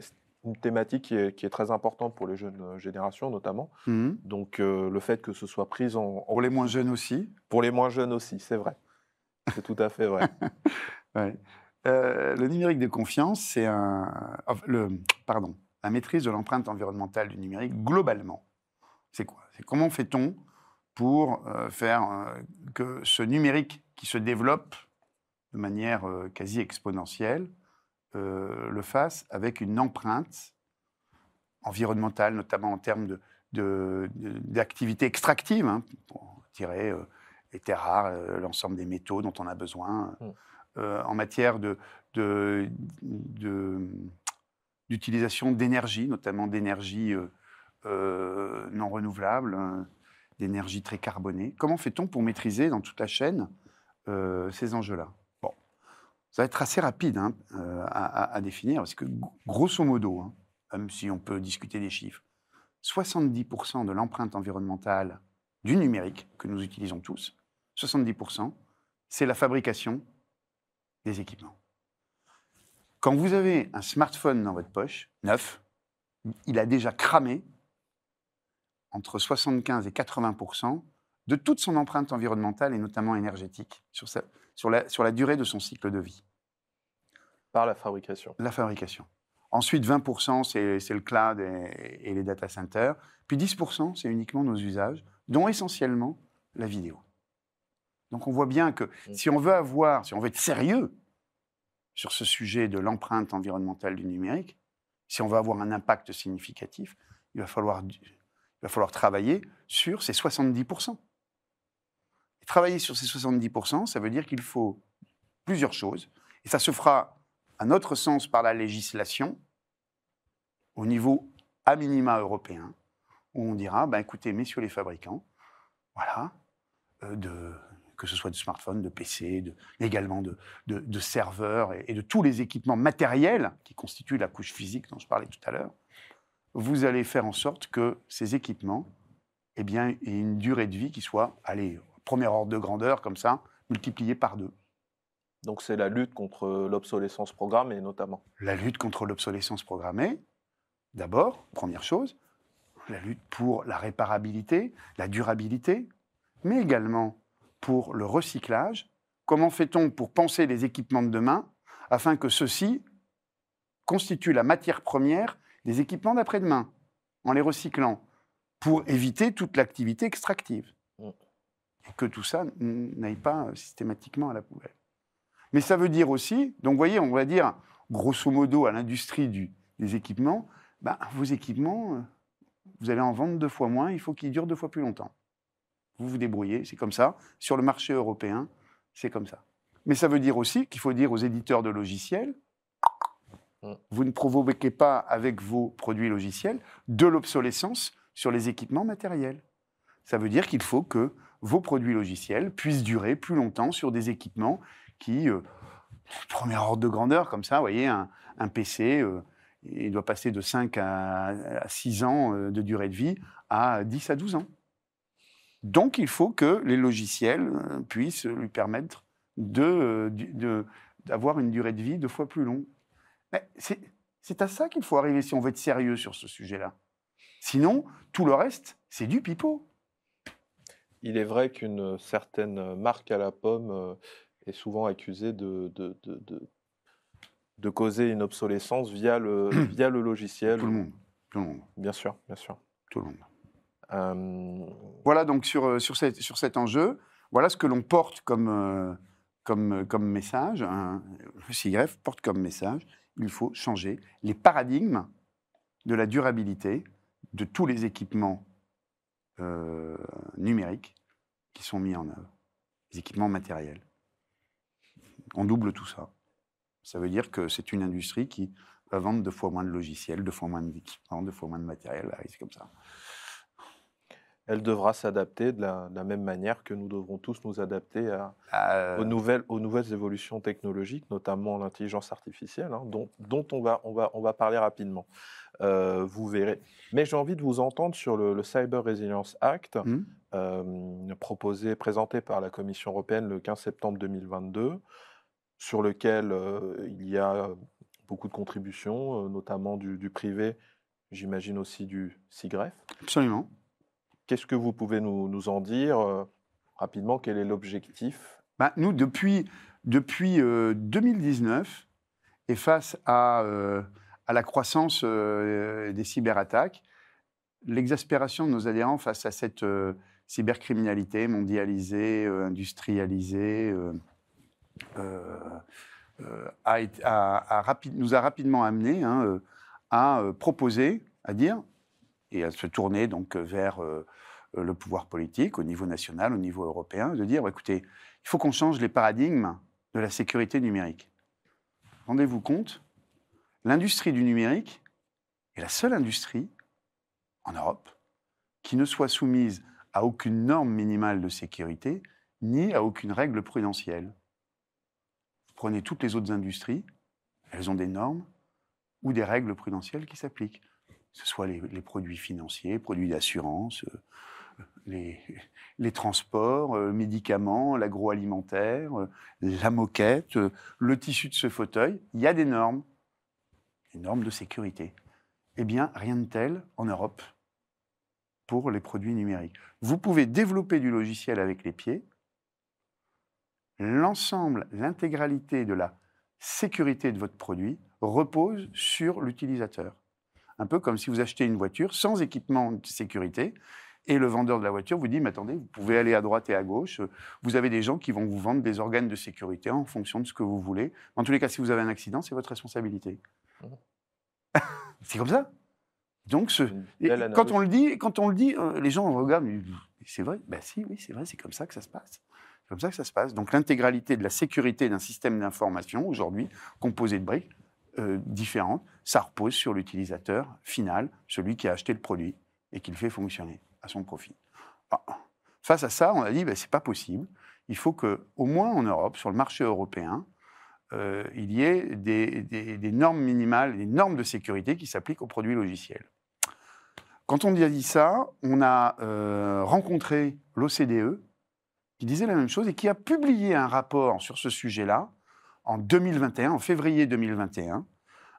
F? Une thématique qui est, qui est très importante pour les jeunes générations, notamment. Mmh. Donc, euh, le fait que ce soit pris en, en... Pour les moins jeunes aussi. Pour les moins jeunes aussi, c'est vrai. C'est tout à fait vrai. ouais. euh, le numérique de confiance, c'est un... Le, pardon, la maîtrise de l'empreinte environnementale du numérique, globalement. C'est quoi? C'est comment fait-on pour euh, faire euh, que ce numérique qui se développe de manière euh, quasi exponentielle, Euh, le fasse avec une empreinte environnementale, notamment en termes de, de, de, d'activités extractives, hein, pour tirer euh, les terres rares, euh, l'ensemble des métaux dont on a besoin, euh, mm. euh, en matière de, de, de, d'utilisation d'énergie, notamment d'énergie euh, euh, non renouvelable, euh, d'énergie très carbonée. Comment fait-on pour maîtriser dans toute la chaîne euh, ces enjeux-là ? Ça va être assez rapide hein, euh, à, à définir, parce que grosso modo, hein, même si on peut discuter des chiffres, soixante-dix pour cent de l'empreinte environnementale du numérique, que nous utilisons tous, soixante-dix pour cent, c'est la fabrication des équipements. Quand vous avez un smartphone dans votre poche, neuf, il a déjà cramé entre soixante-quinze et quatre-vingts pour cent de toute son empreinte environnementale, et notamment énergétique, sur sa... Sur la, sur la durée de son cycle de vie. Par la fabrication. La fabrication. Ensuite, vingt pour cent, c'est, c'est le cloud et, et les data centers. Puis dix pour cent, c'est uniquement nos usages, dont essentiellement la vidéo. Donc on voit bien que mmh. si on veut avoir, si on veut être sérieux sur ce sujet de l'empreinte environnementale du numérique, si on veut avoir un impact significatif, il va falloir, il va falloir travailler sur ces soixante-dix pour cent. Travailler sur ces soixante-dix pour cent, ça veut dire qu'il faut plusieurs choses. Et ça se fera, à notre sens, par la législation, au niveau à minima européen, où on dira, ben, écoutez, messieurs les fabricants, voilà, euh, de, que ce soit de smartphones, de P C, de, également de, de, de serveurs et, et de tous les équipements matériels qui constituent la couche physique dont je parlais tout à l'heure, vous allez faire en sorte que ces équipements eh bien, aient une durée de vie qui soit, allez, premier ordre de grandeur, comme ça, multiplié par deux. Donc c'est la lutte contre l'obsolescence programmée, notamment. La lutte contre l'obsolescence programmée, d'abord, première chose, la lutte pour la réparabilité, la durabilité, mais également pour le recyclage. Comment fait-on pour penser les équipements de demain afin que ceux-ci constituent la matière première des équipements d'après-demain, en les recyclant, pour éviter toute l'activité extractive ? Et que tout ça n'aille pas systématiquement à la poubelle. Mais ça veut dire aussi, donc vous voyez, on va dire, grosso modo, à l'industrie du, des équipements, bah, vos équipements, vous allez en vendre deux fois moins, il faut qu'ils durent deux fois plus longtemps. Vous vous débrouillez, c'est comme ça. Sur le marché européen, c'est comme ça. Mais ça veut dire aussi qu'il faut dire aux éditeurs de logiciels, vous ne provoquez pas avec vos produits logiciels de l'obsolescence sur les équipements matériels. Ça veut dire qu'il faut que vos produits logiciels puissent durer plus longtemps sur des équipements qui, euh, premier ordre de grandeur, comme ça, vous voyez, un, un P C, euh, il doit passer de cinq à six ans de durée de vie à dix à douze ans. Donc, il faut que les logiciels puissent lui permettre de, de, d'avoir une durée de vie deux fois plus longue. Mais c'est, c'est à ça qu'il faut arriver si on veut être sérieux sur ce sujet-là. Sinon, tout le reste, c'est du pipeau. Il est vrai qu'une certaine marque à la pomme est souvent accusée de... de, de, de... de causer une obsolescence via le, via le logiciel. Tout le monde. Tout le monde. Bien sûr, bien sûr. Tout le monde. Euh... Voilà donc sur, sur, cette, sur cet enjeu, voilà ce que l'on porte comme, euh, comme, comme message. Hein. Le C I G R E F porte comme message, il faut changer les paradigmes de la durabilité de tous les équipements euh, numériques qui sont mis en œuvre, les équipements matériels. On double tout ça. Ça veut dire que c'est une industrie qui va vendre deux fois moins de logiciels, deux fois moins d'équipements, deux fois moins de matériel, c'est comme ça. Elle devra s'adapter de la, de la même manière que nous devrons tous nous adapter à, euh... aux, nouvelles, aux nouvelles évolutions technologiques, notamment l'intelligence artificielle, hein, dont, dont on, va, on, va, on va parler rapidement. Euh, vous verrez. Mais j'ai envie de vous entendre sur le, le Cyber Resilience Act, mmh. euh, proposé, présenté par la Commission européenne le quinze septembre deux mille vingt-deux, sur lequel euh, il y a beaucoup de contributions, euh, notamment du, du privé, j'imagine aussi du C I G R E F. Absolument. Qu'est-ce que vous pouvez nous, nous en dire euh, rapidement? Quel est l'objectif? Ben, nous, depuis, depuis euh, deux mille dix-neuf, et face à, euh, à la croissance euh, des cyberattaques, l'exaspération de nos adhérents face à cette euh, cybercriminalité mondialisée, euh, industrialisée... Euh, Euh, euh, a, a, a rapide, nous a rapidement amené hein, euh, à euh, proposer, à dire, et à se tourner donc vers euh, le pouvoir politique au niveau national, au niveau européen, de dire, écoutez, il faut qu'on change les paradigmes de la sécurité numérique. Rendez-vous compte, l'industrie du numérique est la seule industrie en Europe qui ne soit soumise à aucune norme minimale de sécurité ni à aucune règle prudentielle. Prenez toutes les autres industries, elles ont des normes ou des règles prudentielles qui s'appliquent. Que ce soit les, les produits financiers, produits d'assurance, euh, les, les transports, euh, médicaments, l'agroalimentaire, euh, la moquette, euh, le tissu de ce fauteuil, il y a des normes, des normes de sécurité. Eh bien, rien de tel en Europe pour les produits numériques. Vous pouvez développer du logiciel avec les pieds. L'ensemble, l'intégralité de la sécurité de votre produit repose sur l'utilisateur. Un peu comme si vous achetez une voiture sans équipement de sécurité et le vendeur de la voiture vous dit « Mais attendez, vous pouvez aller à droite et à gauche, vous avez des gens qui vont vous vendre des organes de sécurité en fonction de ce que vous voulez. En tous les cas, si vous avez un accident, c'est votre responsabilité. Mmh. » C'est comme ça. Donc, ce... quand, on le dit, quand on le dit, les gens regardent « C'est vrai ?» Ben si, oui, c'est vrai, c'est comme ça que ça se passe. C'est comme ça que ça se passe. Donc l'intégralité de la sécurité d'un système d'information, aujourd'hui, composé de briques euh, différentes, ça repose sur l'utilisateur final, celui qui a acheté le produit et qui le fait fonctionner à son profit. Alors, face à ça, on a dit, ben, c'est pas possible. Il faut qu'au moins en Europe, sur le marché européen, euh, il y ait des, des, des normes minimales, des normes de sécurité qui s'appliquent aux produits logiciels. Quand on a dit ça, on a euh, rencontré l'O C D E, qui disait la même chose et qui a publié un rapport sur ce sujet-là en deux mille vingt et un, en février deux mille vingt et un,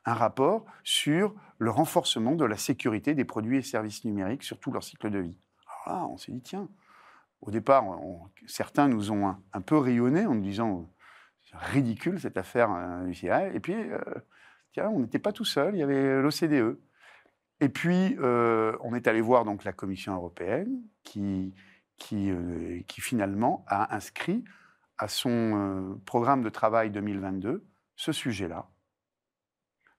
un rapport sur le renforcement de la sécurité des produits et services numériques sur tout leur cycle de vie. Alors là, on s'est dit, tiens, au départ, on, certains nous ont un, un peu rayonnés en nous disant, c'est ridicule cette affaire euh, du C I A. Et puis, euh, tiens, on n'était pas tout seul, il y avait l'O C D E. Et puis, euh, on est allé voir donc, la Commission européenne qui... Qui, euh, qui finalement a inscrit à son euh, programme de travail deux mille vingt-deux ce sujet-là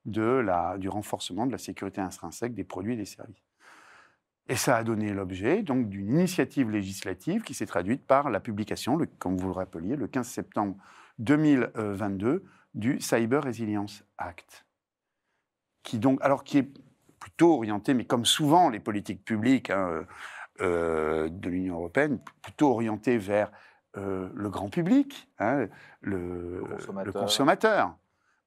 de la, du renforcement de la sécurité intrinsèque des produits et des services. Et ça a donné l'objet donc d'une initiative législative qui s'est traduite par la publication, le, comme vous le rappeliez, le quinze septembre deux mille vingt-deux du Cyber Resilience Act, qui donc, alors qui est plutôt orienté, mais comme souvent les politiques publiques hein, euh, de l'Union européenne, plutôt orienté vers euh, le grand public, hein, le, le, consommateur. le consommateur,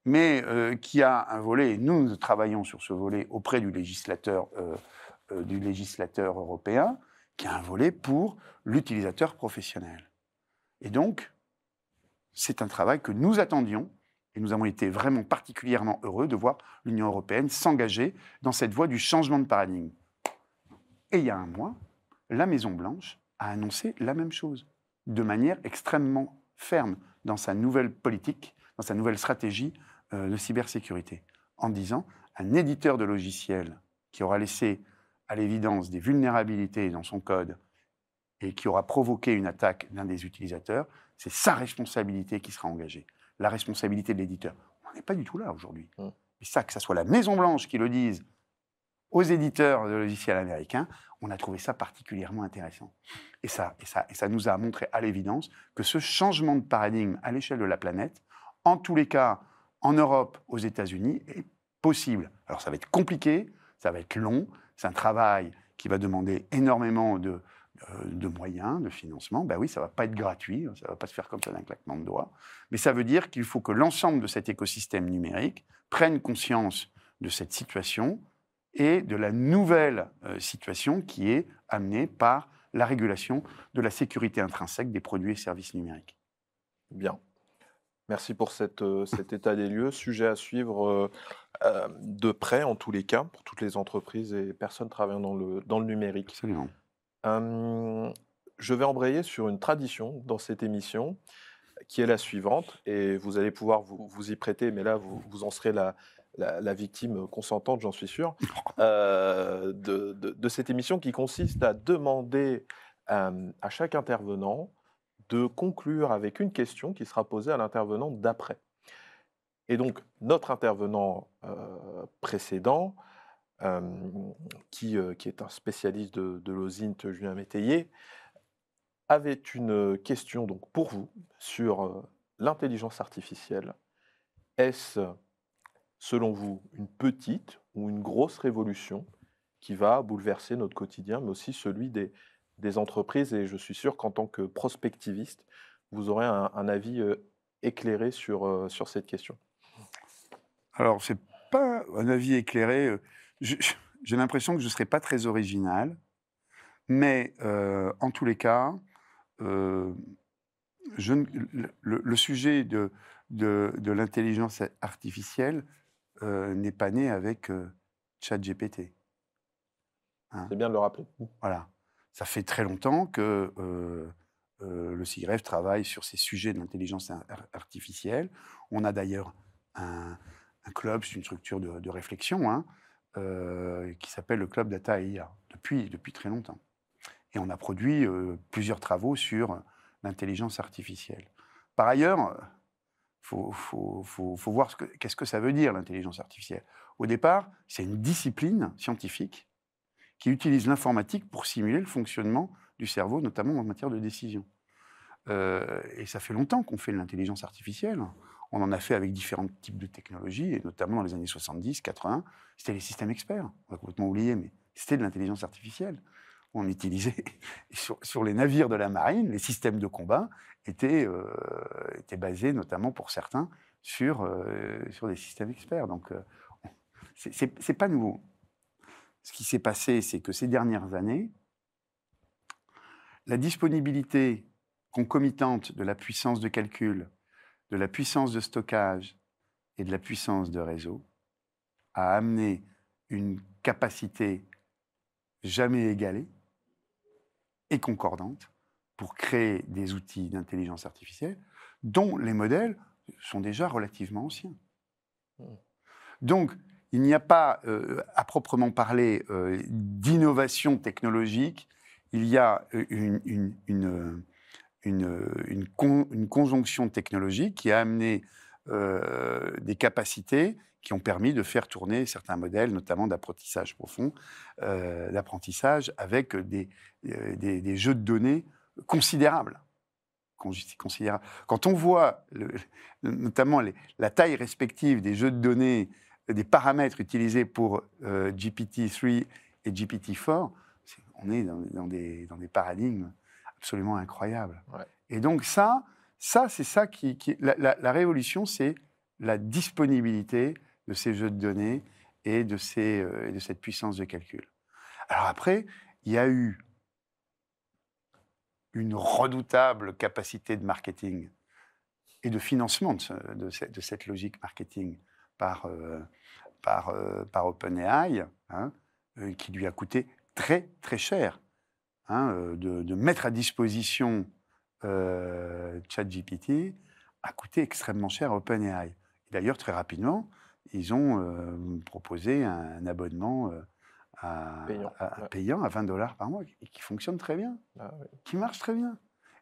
mais euh, qui a un volet, et nous, nous travaillons sur ce volet auprès du législateur, euh, euh, du législateur européen, qui a un volet pour l'utilisateur professionnel. Et donc, c'est un travail que nous attendions, et nous avons été vraiment particulièrement heureux de voir l'Union européenne s'engager dans cette voie du changement de paradigme. Et il y a un mois, la Maison-Blanche a annoncé la même chose, de manière extrêmement ferme, dans sa nouvelle politique, dans sa nouvelle stratégie de cybersécurité, en disant un éditeur de logiciels qui aura laissé à l'évidence des vulnérabilités dans son code et qui aura provoqué une attaque d'un des utilisateurs, c'est sa responsabilité qui sera engagée. La responsabilité de l'éditeur. On n'est pas du tout là aujourd'hui. Mmh. Et ça, que ce soit la Maison-Blanche qui le dise aux éditeurs de logiciels américains, on a trouvé ça particulièrement intéressant. Et ça, et ça, et ça nous a montré à l'évidence que ce changement de paradigme à l'échelle de la planète, en tous les cas, en Europe, aux États-Unis, est possible. Alors ça va être compliqué, ça va être long, c'est un travail qui va demander énormément de... de moyens, de financement, ben oui, ça ne va pas être gratuit, ça ne va pas se faire comme ça d'un claquement de doigts, mais ça veut dire qu'il faut que l'ensemble de cet écosystème numérique prenne conscience de cette situation et de la nouvelle situation qui est amenée par la régulation de la sécurité intrinsèque des produits et services numériques. Bien. Merci pour cette, cet état des lieux. Sujet à suivre euh, de près, en tous les cas, pour toutes les entreprises et personnes travaillant dans le, dans le numérique. Absolument. Euh, je vais embrayer sur une tradition dans cette émission qui est la suivante, et vous allez pouvoir vous, vous y prêter, mais là vous, vous en serez la, la, la victime consentante, j'en suis sûr, euh, de, de, de cette émission qui consiste à demander euh, à chaque intervenant de conclure avec une question qui sera posée à l'intervenant d'après. Et donc notre intervenant euh, précédent, Euh, qui, euh, qui est un spécialiste de, de l'OSINT, Julien Métayer, avait une question donc, pour vous sur euh, l'intelligence artificielle. Est-ce, selon vous, une petite ou une grosse révolution qui va bouleverser notre quotidien, mais aussi celui des, des entreprises? Et je suis sûr qu'en tant que prospectiviste, vous aurez un, un avis euh, éclairé sur, euh, sur cette question. Alors, ce n'est pas un avis éclairé... Euh... J'ai l'impression que je ne serai pas très original, mais euh, en tous les cas, euh, je, le, le sujet de, de, de l'intelligence artificielle euh, n'est pas né avec euh, ChatGPT. Hein? C'est bien de le rappeler. Voilà. Ça fait très longtemps que euh, euh, le CIGREF travaille sur ces sujets de l'intelligence artificielle. On a d'ailleurs un, un club, c'est une structure de, de réflexion, hein, Euh, qui s'appelle le Club Data et I A, depuis, depuis très longtemps. Et on a produit euh, plusieurs travaux sur l'intelligence artificielle. Par ailleurs, il faut, faut, faut, faut voir ce que, qu'est-ce que ça veut dire, l'intelligence artificielle. Au départ, c'est une discipline scientifique qui utilise l'informatique pour simuler le fonctionnement du cerveau, notamment en matière de décision. Euh, et ça fait longtemps qu'on fait de l'intelligence artificielle. On en a fait avec différents types de technologies, et notamment dans les années soixante-dix, quatre-vingts, c'était les systèmes experts. On a complètement oublié, mais c'était de l'intelligence artificielle. On utilisait, sur, sur les navires de la marine, les systèmes de combat étaient, euh, étaient basés, notamment pour certains, sur, euh, sur des systèmes experts. Donc, euh, c'est pas nouveau. Ce qui s'est passé, c'est que ces dernières années, la disponibilité concomitante de la puissance de calcul, de la puissance de stockage et de la puissance de réseau a amené une capacité jamais égalée et concordante pour créer des outils d'intelligence artificielle dont les modèles sont déjà relativement anciens. Donc, il n'y a pas, euh, à proprement parler, euh, d'innovation technologique, il y a une... une, une Une, une, con, une conjonction technologique qui a amené euh, des capacités qui ont permis de faire tourner certains modèles, notamment d'apprentissage profond, euh, d'apprentissage avec des, euh, des, des jeux de données considérables. considérable. Quand on voit le, notamment les, la taille respective des jeux de données, des paramètres utilisés pour euh, G P T trois et G P T quatre, c'est, on est dans, dans, des, dans des paradigmes absolument incroyables. Ouais. Et donc ça, ça c'est ça qui... qui la, la, la révolution, c'est la disponibilité de ces jeux de données et de, ces, euh, de cette puissance de calcul. Alors après, il y a eu une redoutable capacité de marketing et de financement de, ce, de, ce, de cette logique marketing par, euh, par, euh, par OpenAI, hein, euh, qui lui a coûté très, très cher, hein, euh, de, de mettre à disposition euh, ChatGPT a coûté extrêmement cher à OpenAI. Et d'ailleurs, très rapidement, ils ont euh, proposé un, un abonnement euh, À, payant, à, ouais. payant à vingt dollars par mois, et qui fonctionne très bien, ah, oui. qui marche très bien.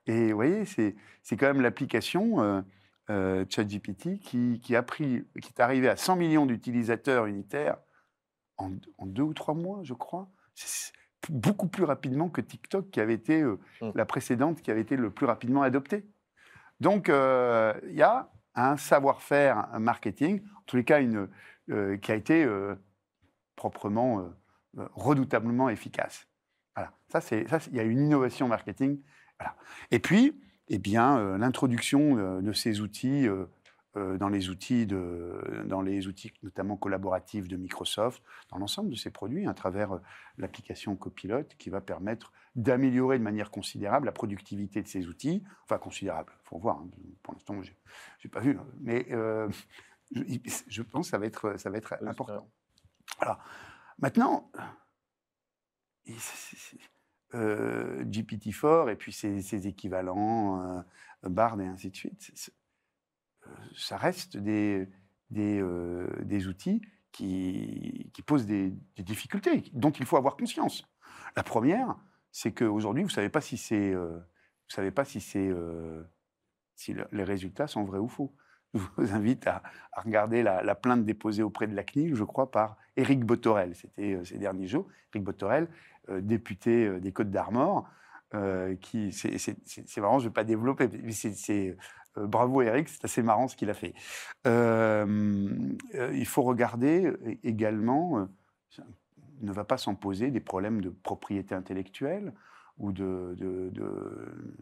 Et vous voyez, c'est, c'est quand même l'application euh, euh, ChatGPT qui, qui, a pris, qui est arrivée à cent millions d'utilisateurs unitaires en, en deux ou trois mois, je crois. C'est beaucoup plus rapidement que TikTok, qui avait été euh, hum. la précédente, qui avait été le plus rapidement adoptée. Donc, il euh, y a un savoir-faire, un marketing, en tous les cas, une, euh, qui a été euh, proprement... Euh, redoutablement efficace. Voilà, ça c'est, ça, il y a une innovation marketing. Voilà. Et puis, eh bien, euh, l'introduction euh, de ces outils, euh, euh, dans les outils de, dans les outils notamment collaboratifs de Microsoft, dans l'ensemble de ces produits, hein, à travers euh, l'application Copilote, qui va permettre d'améliorer de manière considérable la productivité de ces outils. Enfin, considérable, il faut voir. Hein, pour l'instant, je n'ai pas vu, mais euh, je, je pense que ça va être, ça va être oui, important. Voilà. Maintenant, euh, G P T quatre et puis ses, ses équivalents, euh, Bard et ainsi de suite, c'est, euh, ça reste des, des, euh, des outils qui, qui posent des, des difficultés, dont il faut avoir conscience. La première, c'est qu'aujourd'hui, vous ne savez pas si, c'est, euh, vous savez pas si, c'est, euh, si le, les résultats sont vrais ou faux. Je vous invite à, à regarder la, la plainte déposée auprès de la C N I L, je crois, par Éric Botorel. C'était euh, ces derniers jours. Éric Botorel, euh, député euh, des Côtes-d'Armor, euh, qui, c'est, c'est, c'est, c'est marrant, je ne vais pas développer, mais c'est, c'est, euh, bravo Éric, c'est assez marrant ce qu'il a fait. Euh, euh, il faut regarder également, euh, ça ne va pas s'en poser, des problèmes de propriété intellectuelle ou de, de, de,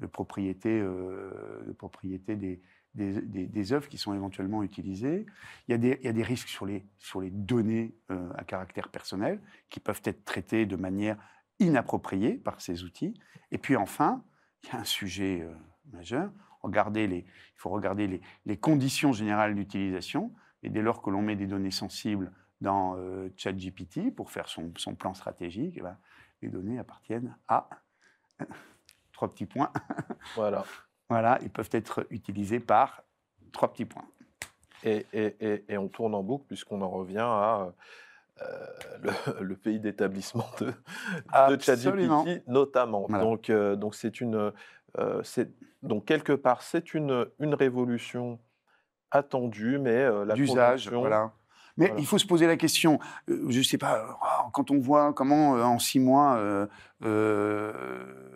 de, propriété, euh, de propriété des... Des, des, des œuvres qui sont éventuellement utilisées. Il y a des, il y a des risques sur les, sur les données euh, à caractère personnel qui peuvent être traitées de manière inappropriée par ces outils. Et puis enfin, il y a un sujet euh, majeur. Regardez les, il faut regarder les, les conditions générales d'utilisation. Et dès lors que l'on met des données sensibles dans euh, ChatGPT pour faire son, son plan stratégique, eh bien, les données appartiennent à trois petits points. Voilà. Voilà, ils peuvent être utilisés par trois petits points. Et, et, et, et on tourne en boucle, puisqu'on en revient à euh, le, le pays d'établissement de, de ChatGPT, notamment. Voilà. Donc, euh, donc, c'est une, euh, c'est, donc, quelque part, c'est une, une révolution attendue, mais euh, la d'usage, voilà. Mais voilà. Il faut se poser la question, euh, je ne sais pas, quand on voit comment euh, en six mois euh, euh,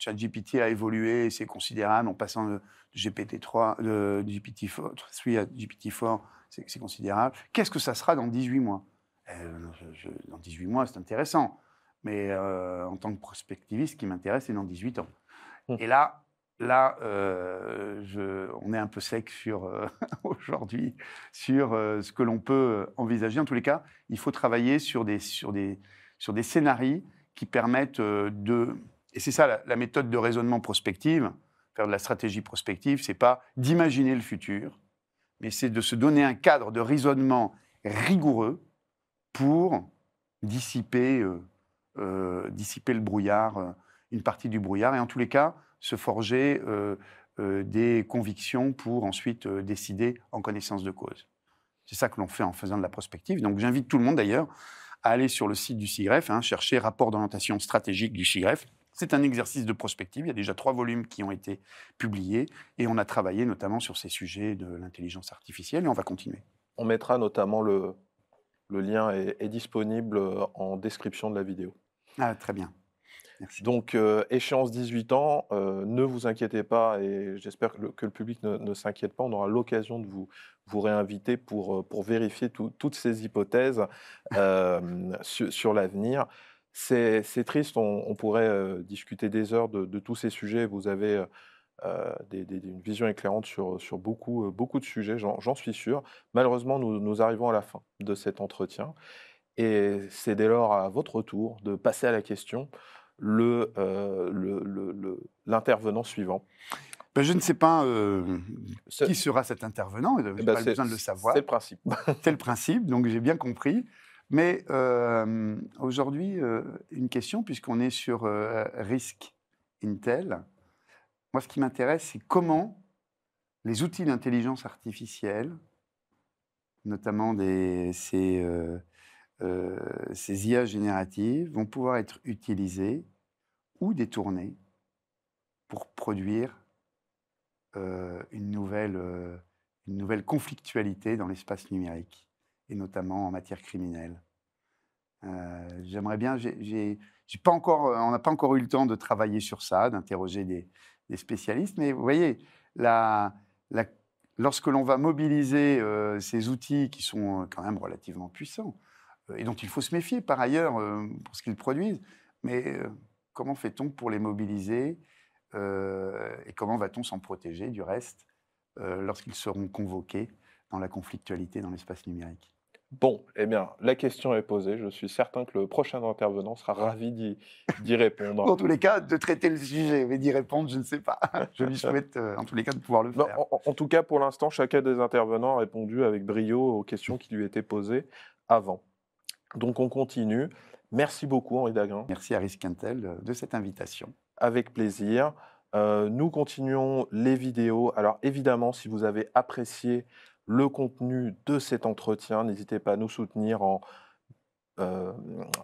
ChatGPT a évolué, c'est considérable, en passant de G P T trois, de G P T quatre à G P T quatre, c'est, c'est considérable. Qu'est-ce que ça sera dans dix-huit mois ? euh, je, je, Dans dix-huit mois, c'est intéressant, mais euh, en tant que prospectiviste, ce qui m'intéresse, c'est dans dix-huit ans. Mmh. Et là... Là, euh, je, on est un peu sec sur, euh, aujourd'hui sur euh, ce que l'on peut envisager. En tous les cas, il faut travailler sur des, sur des, sur des scénarios qui permettent euh, de... Et c'est ça la, la méthode de raisonnement prospective, faire de la stratégie prospective, ce n'est pas d'imaginer le futur, mais c'est de se donner un cadre de raisonnement rigoureux pour dissiper, euh, euh, dissiper le brouillard, euh, une partie du brouillard. Et en tous les cas... se forger euh, euh, des convictions pour ensuite euh, décider en connaissance de cause. C'est ça que l'on fait en faisant de la prospective. Donc j'invite tout le monde d'ailleurs à aller sur le site du CIGREF, hein, chercher rapport d'orientation stratégique du CIGREF. C'est un exercice de prospective. Il y a déjà trois volumes qui ont été publiés et on a travaillé notamment sur ces sujets de l'intelligence artificielle et on va continuer. On mettra notamment le, le lien est, est disponible en description de la vidéo. Ah, très bien. Merci. Donc, euh, échéance dix-huit ans, euh, ne vous inquiétez pas, et j'espère que le, que le public ne, ne s'inquiète pas. On aura l'occasion de vous, vous réinviter pour, pour vérifier tout, toutes ces hypothèses euh, sur, sur l'avenir. C'est, c'est triste, on, on pourrait euh, discuter des heures de, de tous ces sujets. Vous avez euh, des, des, une vision éclairante sur, sur beaucoup, euh, beaucoup de sujets, j'en, j'en suis sûr. Malheureusement, nous, nous arrivons à la fin de cet entretien. Et c'est dès lors à votre tour de passer à la question, le, euh, le, le, le, l'intervenant suivant. Ben, je ne sais pas euh, qui sera cet intervenant, je n'ai ben pas besoin de le savoir. C'est le principe. C'est le principe, donc j'ai bien compris. Mais euh, aujourd'hui, euh, une question, puisqu'on est sur euh, Risk Intel. Moi, ce qui m'intéresse, c'est comment les outils d'intelligence artificielle, notamment des, ces, euh, euh, ces I A génératives, vont pouvoir être utilisés ou détournés pour produire euh, une nouvelle, euh, une nouvelle conflictualité dans l'espace numérique, et notamment en matière criminelle. Euh, j'aimerais bien, j'ai, j'ai, j'ai pas encore, on n'a pas encore eu le temps de travailler sur ça, d'interroger des, des spécialistes, mais vous voyez, la, la, lorsque l'on va mobiliser euh, ces outils qui sont quand même relativement puissants, euh, et dont il faut se méfier par ailleurs euh, pour ce qu'ils produisent, mais euh, comment fait-on pour les mobiliser euh, et comment va-t-on s'en protéger du reste euh, lorsqu'ils seront convoqués dans la conflictualité dans l'espace numérique? Bon, eh bien, la question est posée. Je suis certain que le prochain intervenant sera ravi d'y, d'y répondre. Dans tous les cas, de traiter le sujet, mais d'y répondre, je ne sais pas. Je lui souhaite, euh, en tous les cas, de pouvoir le faire. Non, en, en tout cas, pour l'instant, chacun des intervenants a répondu avec brio aux questions qui lui étaient posées avant. Donc, on continue. Merci beaucoup, Henri d'Agrain. Merci à Aris Quintel de cette invitation. Avec plaisir. Euh, nous continuons les vidéos. Alors, évidemment, si vous avez apprécié le contenu de cet entretien, n'hésitez pas à nous soutenir en, euh,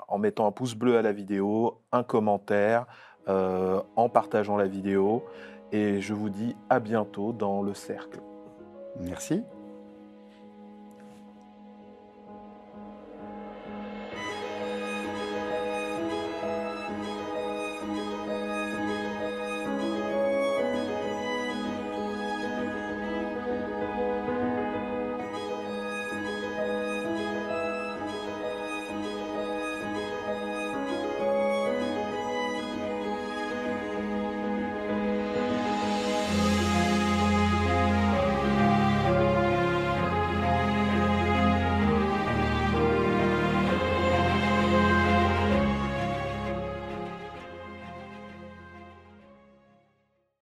en mettant un pouce bleu à la vidéo, un commentaire, euh, en partageant la vidéo. Et je vous dis à bientôt dans Le Cercle. Merci.